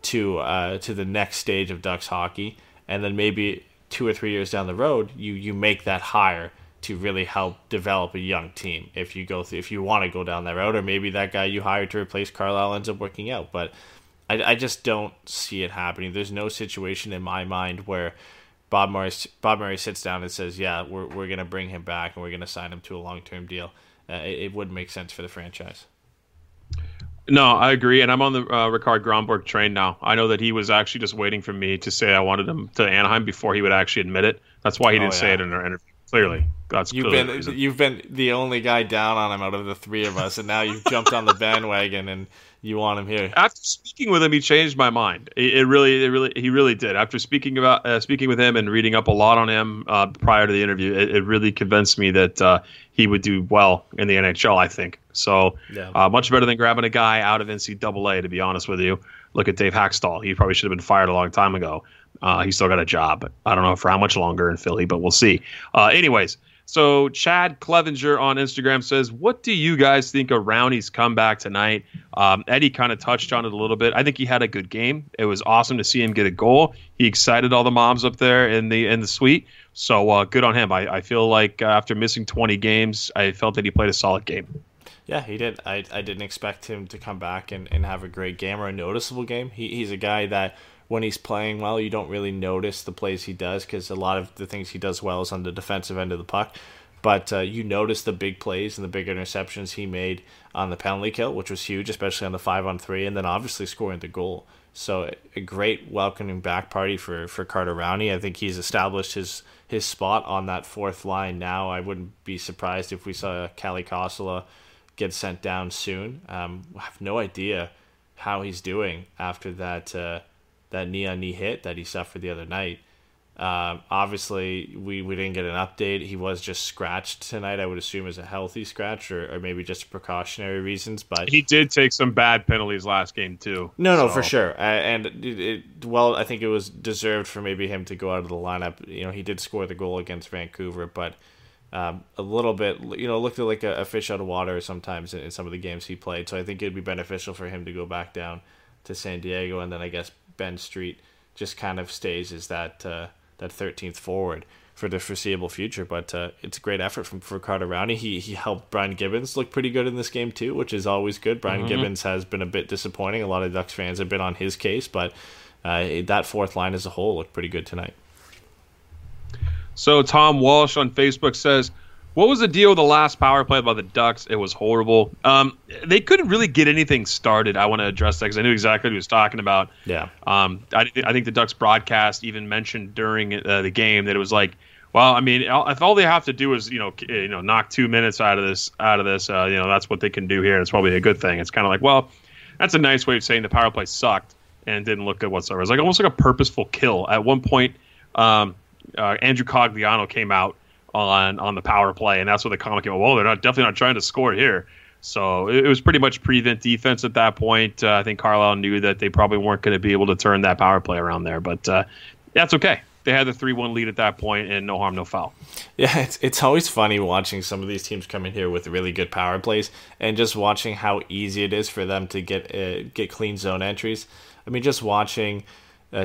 to the next stage of Ducks hockey. And then maybe 2 or 3 years down the road, you make that hire to really help develop a young team if you want to go down that route, or maybe that guy you hired to replace Carlyle ends up working out. But I just don't see it happening. There's no situation in my mind where Bob Murray sits down and says, yeah, we're going to bring him back and we're going to sign him to a long-term deal. It wouldn't make sense for the franchise. No, I agree, and I'm on the Rickard Grönborg train now. I know that he was actually just waiting for me to say I wanted him to Anaheim before he would actually admit it. That's why he didn't say it in our interview. Clearly, that's you've been the only guy down on him out of the three of us, and now you've jumped on the bandwagon and you want him here. After speaking with him, he changed my mind. He really did. After speaking with him and reading up a lot on him prior to the interview, it really convinced me that he would do well in the NHL. I think so. Yeah. Much better than grabbing a guy out of NCAA. To be honest with you, look at Dave Haxtell. He probably should have been fired a long time ago. He's still got a job. I don't know for how much longer in Philly, but we'll see. Anyways, so Chad Clevenger on Instagram says, what do you guys think of Rowney's comeback tonight? Eddie kind of touched on it a little bit. I think he had a good game. It was awesome to see him get a goal. He excited all the moms up there in the suite. So good on him. I feel like after missing 20 games, I felt that he played a solid game. Yeah, he did. I didn't expect him to come back and have a great game or a noticeable game. He's a guy that when he's playing well, you don't really notice the plays he does because a lot of the things he does well is on the defensive end of the puck. But you notice the big plays and the big interceptions he made on the penalty kill, which was huge, especially on the 5-on-3, and then obviously scoring the goal. So a great welcoming back party for Carter Rowney. I think he's established his spot on that fourth line now. I wouldn't be surprised if we saw Cali Kosola get sent down soon. I have no idea how he's doing after that that knee-on-knee hit that he suffered the other night. Obviously, we didn't get an update. He was just scratched tonight, I would assume, as a healthy scratch or maybe just precautionary reasons. But he did take some bad penalties last game, too. No, for sure. And, I think it was deserved for maybe him to go out of the lineup. You know, he did score the goal against Vancouver, but a little bit, you know, looked like a fish out of water sometimes in some of the games he played. So I think it would be beneficial for him to go back down to San Diego, and then I guess Ben Street just kind of stays as that 13th forward for the foreseeable future. But it's a great effort for Carter Rowney. He helped Brian Gibbons look pretty good in this game too, which is always good. Brian Gibbons has been a bit disappointing. A lot of Ducks fans have been on his case, but that fourth line as a whole looked pretty good tonight. So Tom Walsh on Facebook says, what was the deal with the last power play by the Ducks? It was horrible. They couldn't really get anything started. I want to address that because I knew exactly what he was talking about. Yeah. I think the Ducks broadcast even mentioned during the game that it was like, well, I mean, if all they have to do is you know knock 2 minutes out of this, that's what they can do here, and it's probably a good thing. It's kind of like, well, that's a nice way of saying the power play sucked and didn't look good whatsoever. It's like almost like a purposeful kill. At one point, Andrew Cogliano came out on the power play, and that's where the comment came. Well, they're definitely not trying to score here. So it was pretty much prevent defense at that point. I think Carlyle knew that they probably weren't going to be able to turn that power play around there, but that's okay. They had the 3-1 lead at that point, and no harm, no foul. Yeah, it's always funny watching some of these teams come in here with really good power plays and just watching how easy it is for them to get clean zone entries. I mean, just watching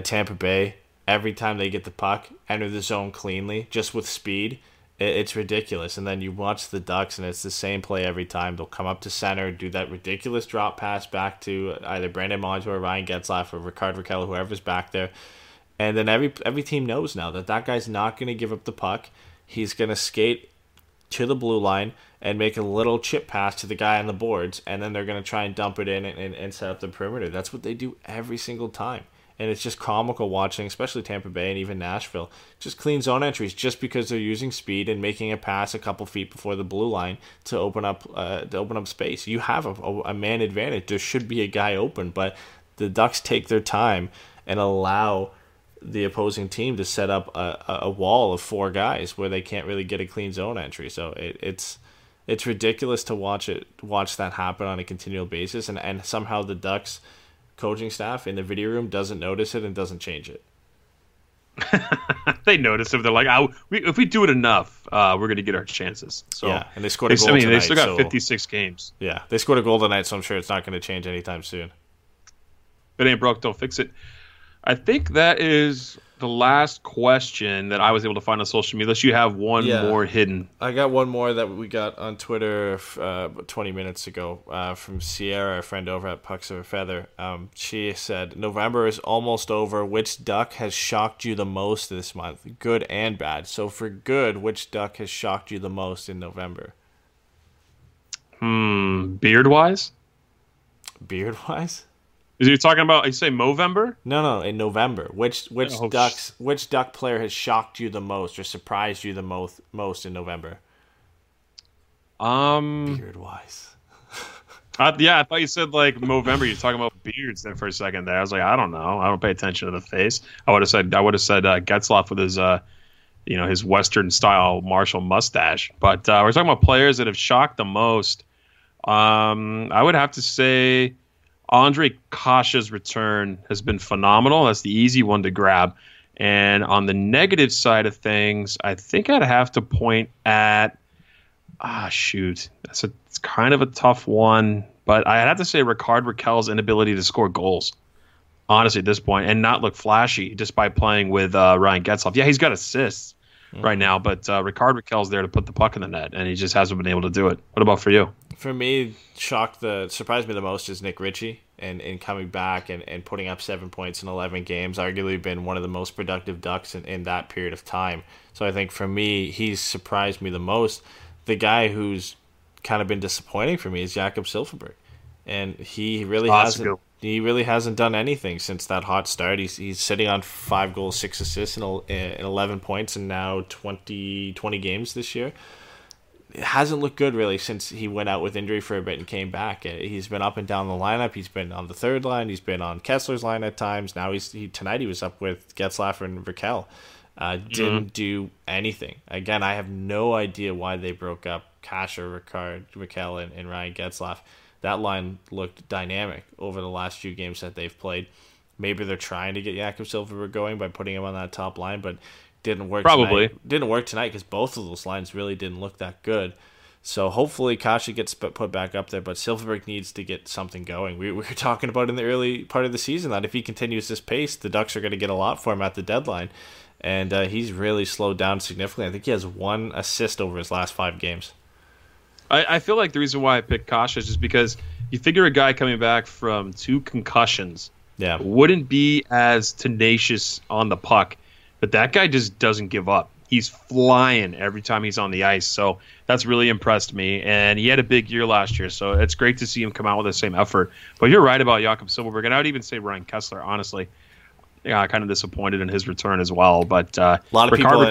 Tampa Bay, every time they get the puck, enter the zone cleanly, just with speed, It's ridiculous. And then you watch the Ducks, and it's the same play every time. They'll come up to center, do that ridiculous drop pass back to either Brandon Montour, Ryan Getzlaf, or Rickard Rakell, whoever's back there. And then every team knows now that that guy's not going to give up the puck. He's going to skate to the blue line and make a little chip pass to the guy on the boards, and then they're going to try and dump it in and set up the perimeter. That's what they do every single time. And it's just comical watching, especially Tampa Bay and even Nashville. Just clean zone entries just because they're using speed and making a pass a couple feet before the blue line to open up space. You have a man advantage. There should be a guy open, but the Ducks take their time and allow the opposing team to set up a wall of four guys where they can't really get a clean zone entry. So it's ridiculous to watch that happen on a continual basis, and somehow the Ducks coaching staff in the video room doesn't notice it and doesn't change it. They notice it. They're like, if we do it enough, we're going to get our chances. So yeah, and they scored a goal tonight. They still got 56 games. Yeah, they scored a goal tonight, so I'm sure it's not going to change anytime soon. If it ain't broke, don't fix it. I think that is the last question that I was able to find on social media, unless you have one more hidden. I got one more that we got on Twitter 20 minutes ago from Sierra, a friend over at Pucks of a Feather. She said, November is almost over. Which Duck has shocked you the most this month? Good and bad. So for good, which Duck has shocked you the most in November? Beard-wise? Beard-wise? You're talking about, you say Movember? No, in November. Which Duck player has shocked you the most or surprised you the most in November? Beard wise. I thought you said like Movember. You're talking about beards then for a second there. I was like, I don't know. I don't pay attention to the face. I would have said Getzlaf with his his Western style Marshall mustache. But we're talking about players that have shocked the most. I would have to say Ondrej Kase's return has been phenomenal. That's the easy one to grab. And on the negative side of things, I think I'd have to point at it's kind of a tough one, but I'd have to say Rickard Rakell's inability to score goals, honestly, at this point, and not look flashy despite playing with Ryan Getzlaf. Yeah, he's got assists right now, but Rickard Rakell's there to put the puck in the net, and he just hasn't been able to do it. What about for you? For me, surprised me the most is Nick Ritchie and coming back and putting up 7 points in 11 games, arguably been one of the most productive Ducks in that period of time. So I think for me, he's surprised me the most. The guy who's kind of been disappointing for me is Jakob Silfverberg, and he really hasn't done anything since that hot start. He's sitting on 5 goals, 6 assists, and 11 points in now 20 games this year. It hasn't looked good really since he went out with injury for a bit and came back. He's been up and down the lineup. He's been on the third line. He's been on Kessler's line at times. Now tonight he was up with Getzlaf and Rakell. Didn't do anything. Again, I have no idea why they broke up Kase, Rickard, Rakell, and Ryan Getzlaf. That line looked dynamic over the last few games that they've played. Maybe they're trying to get Jakob Silfverberg going by putting him on that top line, but didn't work. Probably didn't work tonight because both of those lines really didn't look that good. So hopefully Kase gets put back up there, but Silfverberg needs to get something going. We were talking about in the early part of the season that if he continues this pace, the Ducks are going to get a lot for him at the deadline, and he's really slowed down significantly. I think he has 1 assist over his last 5 games. I feel like the reason why I picked Kase is just because you figure a guy coming back from 2 concussions wouldn't be as tenacious on the puck, but that guy just doesn't give up. He's flying every time he's on the ice, so that's really impressed me. And he had a big year last year, so it's great to see him come out with the same effort. But you're right about Jakob Silfverberg, and I would even say Ryan Kessler, honestly. Yeah, kind of disappointed in his return as well, but a lot of people on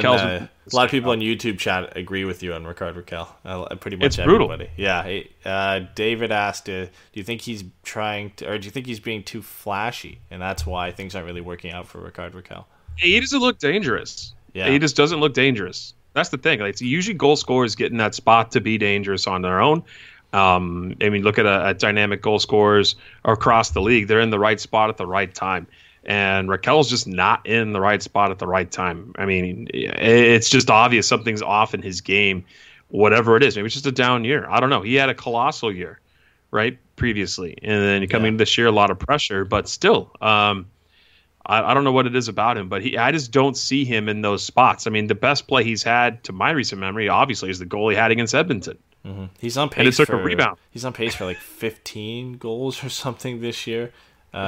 YouTube chat agree with you on Rickard Rakell. Pretty much it's everybody. Brutal. Yeah, David asked, "Do you think he's do you think he's being too flashy, and that's why things aren't really working out for Rickard Rakell?" He doesn't look dangerous. Yeah, he just doesn't look dangerous. That's the thing. Like, it's usually goal scorers get in that spot to be dangerous on their own. I mean, look at a dynamic goal scorers across the league. They're in the right spot at the right time. And Rakell's just not in the right spot at the right time. I mean, it's just obvious something's off in his game, whatever it is. Maybe it's just a down year. I don't know. He had a colossal year, right, previously. And then coming into this year, a lot of pressure. But still, I don't know what it is about him, but I just don't see him in those spots. I mean, the best play he's had to my recent memory, obviously, is the goal he had against Edmonton. Mm-hmm. He's on pace and it took a rebound. He's on pace for like 15 goals or something this year.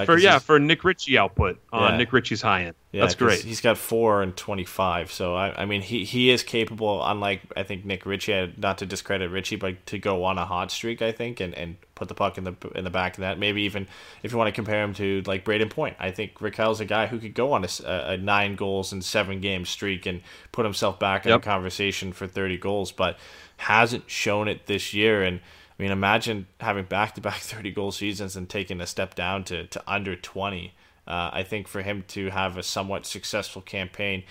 For Nick Ritchie output on Nick Ritchie's high end. Yeah, that's great. He's got 4 and 25. So I mean, he is capable. Unlike I think Nick Ritchie, not to discredit Ritchie, but to go on a hot streak, I think, and put the puck in the back of that. Maybe even if you want to compare him to like Brayden Point, I think Rakell's a guy who could go on a 9 goals in 7 game streak and put himself back in a conversation for 30 goals, but hasn't shown it this year. And I mean, imagine having back-to-back 30-goal seasons and taking a step down to under 20. I think for him to have a somewhat successful campaign,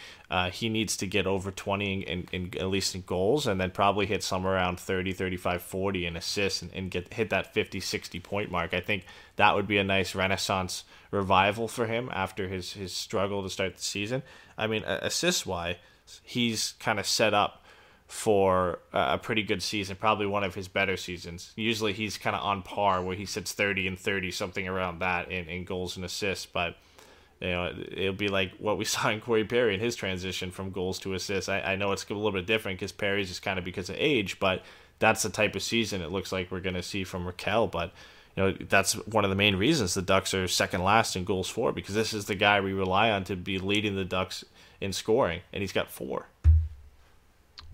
he needs to get over 20, in at least in goals, and then probably hit somewhere around 30, 35, 40 in assists and hit that 50, 60-point mark. I think that would be a nice renaissance revival for him after his struggle to start the season. I mean, assist-wise, he's kind of set up for a pretty good season, probably one of his better seasons. Usually he's kind of on par where he sits 30 and 30, something around that in goals and assists. But you know, it'll be like what we saw in Corey Perry in his transition from goals to assists. I know it's a little bit different because Perry's just kind of because of age, but that's the type of season it looks like we're going to see from Rakell. But you know, that's one of the main reasons the Ducks are second last in goals for, because this is the guy we rely on to be leading the Ducks in scoring, and he's got 4.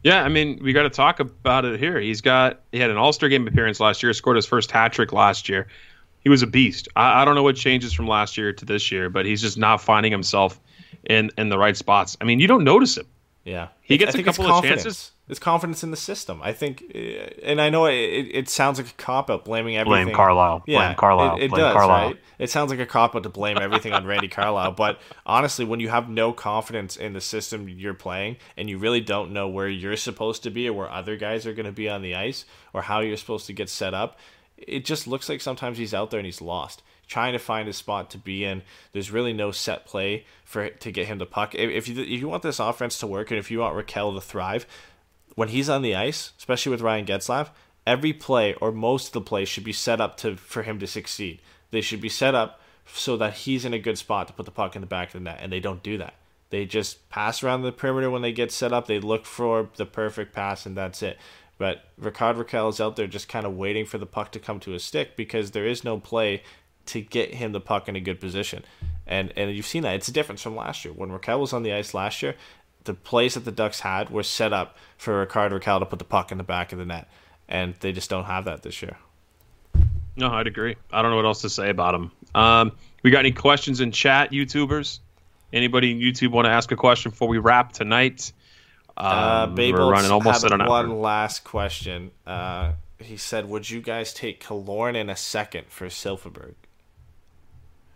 Yeah, I mean, we got to talk about it here. He had an All-Star game appearance last year, scored his first hat trick last year. He was a beast. I don't know what changes from last year to this year, but he's just not finding himself in the right spots. I mean, you don't notice him. Yeah. He gets a couple of chances. It's confidence in the system, I think. And I know it sounds like a cop-out blaming everything. Blame Carlyle. Yeah, blame Carlyle. It does, Carlyle. Right? It sounds like a cop-out to blame everything on Randy Carlyle. But honestly, when you have no confidence in the system you're playing and you really don't know where you're supposed to be or where other guys are going to be on the ice or how you're supposed to get set up, it just looks like sometimes he's out there and he's lost, trying to find a spot to be in. There's really no set play to get him the puck. If you want this offense to work and if you want Rakell to thrive, when he's on the ice, especially with Ryan Getzlaf, every play or most of the plays should be set up for him to succeed. They should be set up so that he's in a good spot to put the puck in the back of the net, and they don't do that. They just pass around the perimeter when they get set up. They look for the perfect pass, and that's it. But Rakell is out there just kind of waiting for the puck to come to his stick because there is no play to get him the puck in a good position. And you've seen that. It's a difference from last year. When Rakell was on the ice last year, the plays that the Ducks had were set up for Rakell to put the puck in the back of the net, and they just don't have that this year. No, I'd agree. I don't know what else to say about him. We got any questions in chat, YouTubers? Anybody in YouTube want to ask a question before we wrap tonight? We're running almost at an hour. One last question. He said, would you guys take Killorn in a second for Silverberg?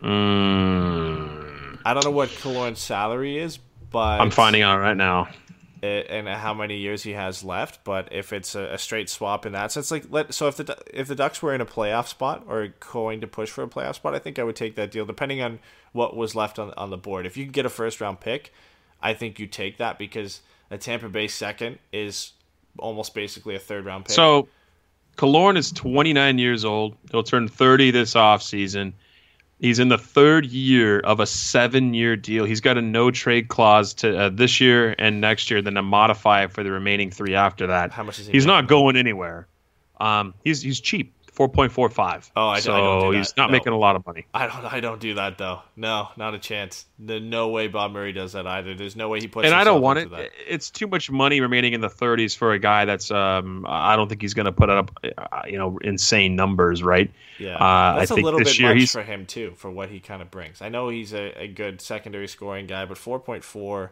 I don't know what Killorn's salary is, but I'm finding out right now, and how many years he has left. But if it's a straight swap in that sense, if the Ducks were in a playoff spot or going to push for a playoff spot, I think I would take that deal. Depending on what was left on the board, if you can get a first round pick, I think you take that because a Tampa Bay second is almost basically a third round pick. So Killorn is 29 years old. He'll turn 30 this off season. He's in the third year of a 7-year deal. He's got a no-trade clause to this year and next year, then a modifier for the remaining 3 after that. How much is he? He's not going anywhere. He's cheap, 4.45. Oh, I don't do that. He's not making a lot of money. I don't do that though. No, not a chance. No way Bob Murray does that either. There's no way he puts. And I don't want it. That. It's too much money remaining in the 30s for a guy that's. I don't think he's going to put up, insane numbers, right? Yeah, that's I think a little bit much for him too, for what he kind of brings. I know he's a good secondary scoring guy, but 4.4.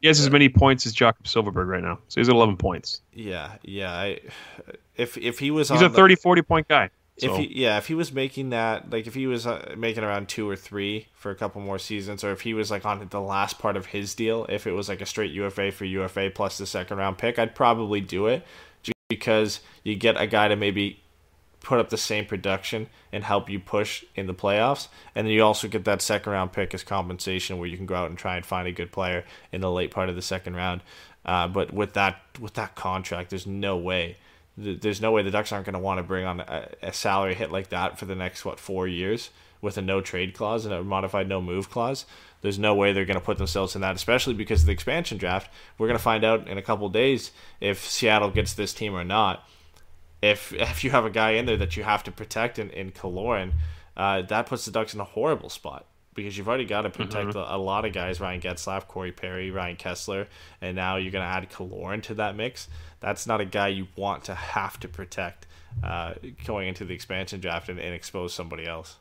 He has as many points as Jacob Silverberg right now, so he's at 11 points. Yeah. If he was, he's a 30-40 point guy. So. If he was making that, like if he was making around 2 or 3 for a couple more seasons, or if he was like on the last part of his deal, if it was like a straight UFA for UFA plus the second round pick, I'd probably do it because you get a guy to maybe put up the same production and help you push in the playoffs, and then you also get that second round pick as compensation where you can go out and try and find a good player in the late part of the second round. But with that contract, there's no way there's no way the Ducks aren't going to want to bring on a salary hit like that for the next, 4 years with a no-trade clause and a modified no-move clause. There's no way they're going to put themselves in that, especially because of the expansion draft. We're going to find out in a couple days if Seattle gets this team or not. If you have a guy in there that you have to protect in Killorn, that puts the Ducks in a horrible spot because you've already got to protect a lot of guys, Ryan Getzlaf, Corey Perry, Ryan Kessler, and now you're going to add Killorn to that mix. That's not a guy you want to have to protect going into the expansion draft and expose somebody else.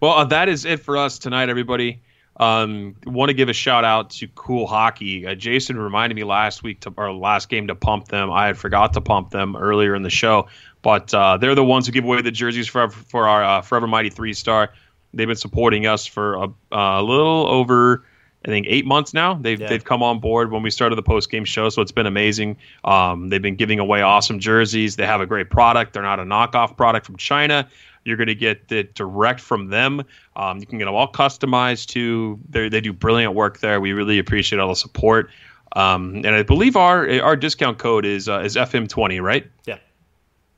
Well, that is it for us tonight, everybody. Want to give a shout out to Cool Hockey. Jason reminded me last game to pump them. I had forgot to pump them earlier in the show, but they're the ones who give away the jerseys for our Forever Mighty 3-star. They've been supporting us for a little over, I think, 8 months now. They've come on board when we started the post-game show, so it's been amazing. They've been giving away awesome jerseys. They have a great product. They're not a knockoff product from China. You're going to get it direct from them. You can get them all customized, too. They do brilliant work there. We really appreciate all the support. And I believe our discount code is FM20, right? Yeah.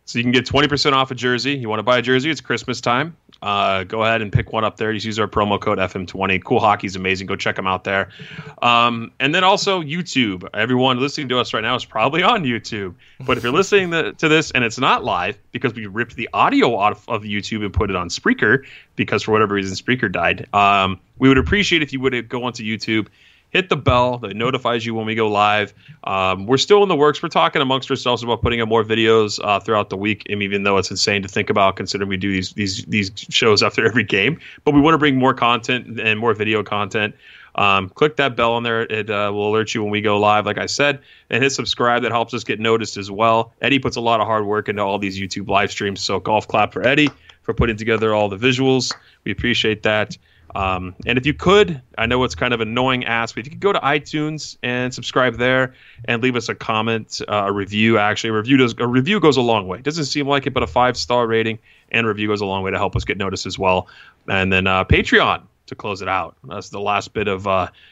So you can get 20% off a jersey. You want to buy a jersey? It's Christmas time. Go ahead and pick one up there. Just use our promo code FM20. Cool Hockey's amazing. Go check them out there. And then also YouTube. Everyone listening to us right now is probably on YouTube. But if you're listening to this and it's not live, because we ripped the audio off of YouTube and put it on Spreaker, because for whatever reason Spreaker died, we would appreciate if you would go onto YouTube. Hit the bell that notifies you when we go live. We're still in the works. We're talking amongst ourselves about putting up more videos throughout the week, and even though it's insane to think about considering we do these shows after every game. But we want to bring more content and more video content. Click that bell on there. It will alert you when we go live, like I said. And hit subscribe. That helps us get noticed as well. Eddie puts a lot of hard work into all these YouTube live streams, so golf clap for Eddie for putting together all the visuals. We appreciate that. And if you could, I know it's kind of an annoying ask, but if you could go to iTunes and subscribe there and leave us a comment, a review. Actually, a review goes a long way. It doesn't seem like it, but a 5-star rating and review goes a long way to help us get noticed as well. And then Patreon to close it out. That's the last bit of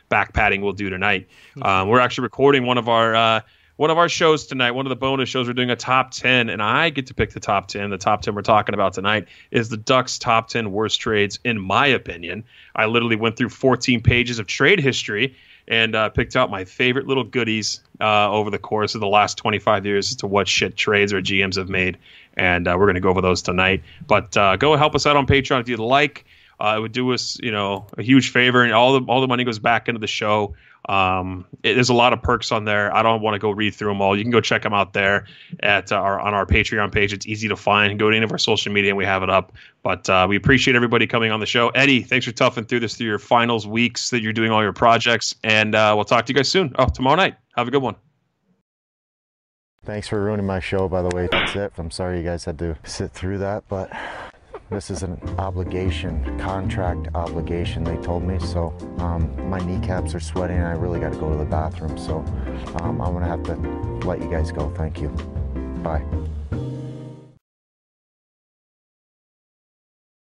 back padding we'll do tonight. We're actually recording one of our shows tonight, one of the bonus shows. We're doing a top 10, and I get to pick the top 10. The top 10 we're talking about tonight is the Ducks' top 10 worst trades, in my opinion. I literally went through 14 pages of trade history and picked out my favorite little goodies over the course of the last 25 years as to what shit trades our GMs have made, and we're going to go over those tonight. But go help us out on Patreon if you'd like. It would do us, a huge favor, and all the money goes back into the show. There's a lot of perks on there. I don't want to go read through them all. You can go check them out there at on our Patreon page. It's easy to find. Go to any of our social media and we have it up. But we appreciate everybody coming on the show. Eddie, thanks for toughing through your finals weeks that you're doing all your projects. And we'll talk to you guys soon. Oh, tomorrow night. Have a good one. Thanks for ruining my show, by the way. That's it. I'm sorry you guys had to sit through that, but this is an obligation, contract obligation, they told me. So my kneecaps are sweating and I really got to go to the bathroom. So I'm going to have to let you guys go. Thank you. Bye.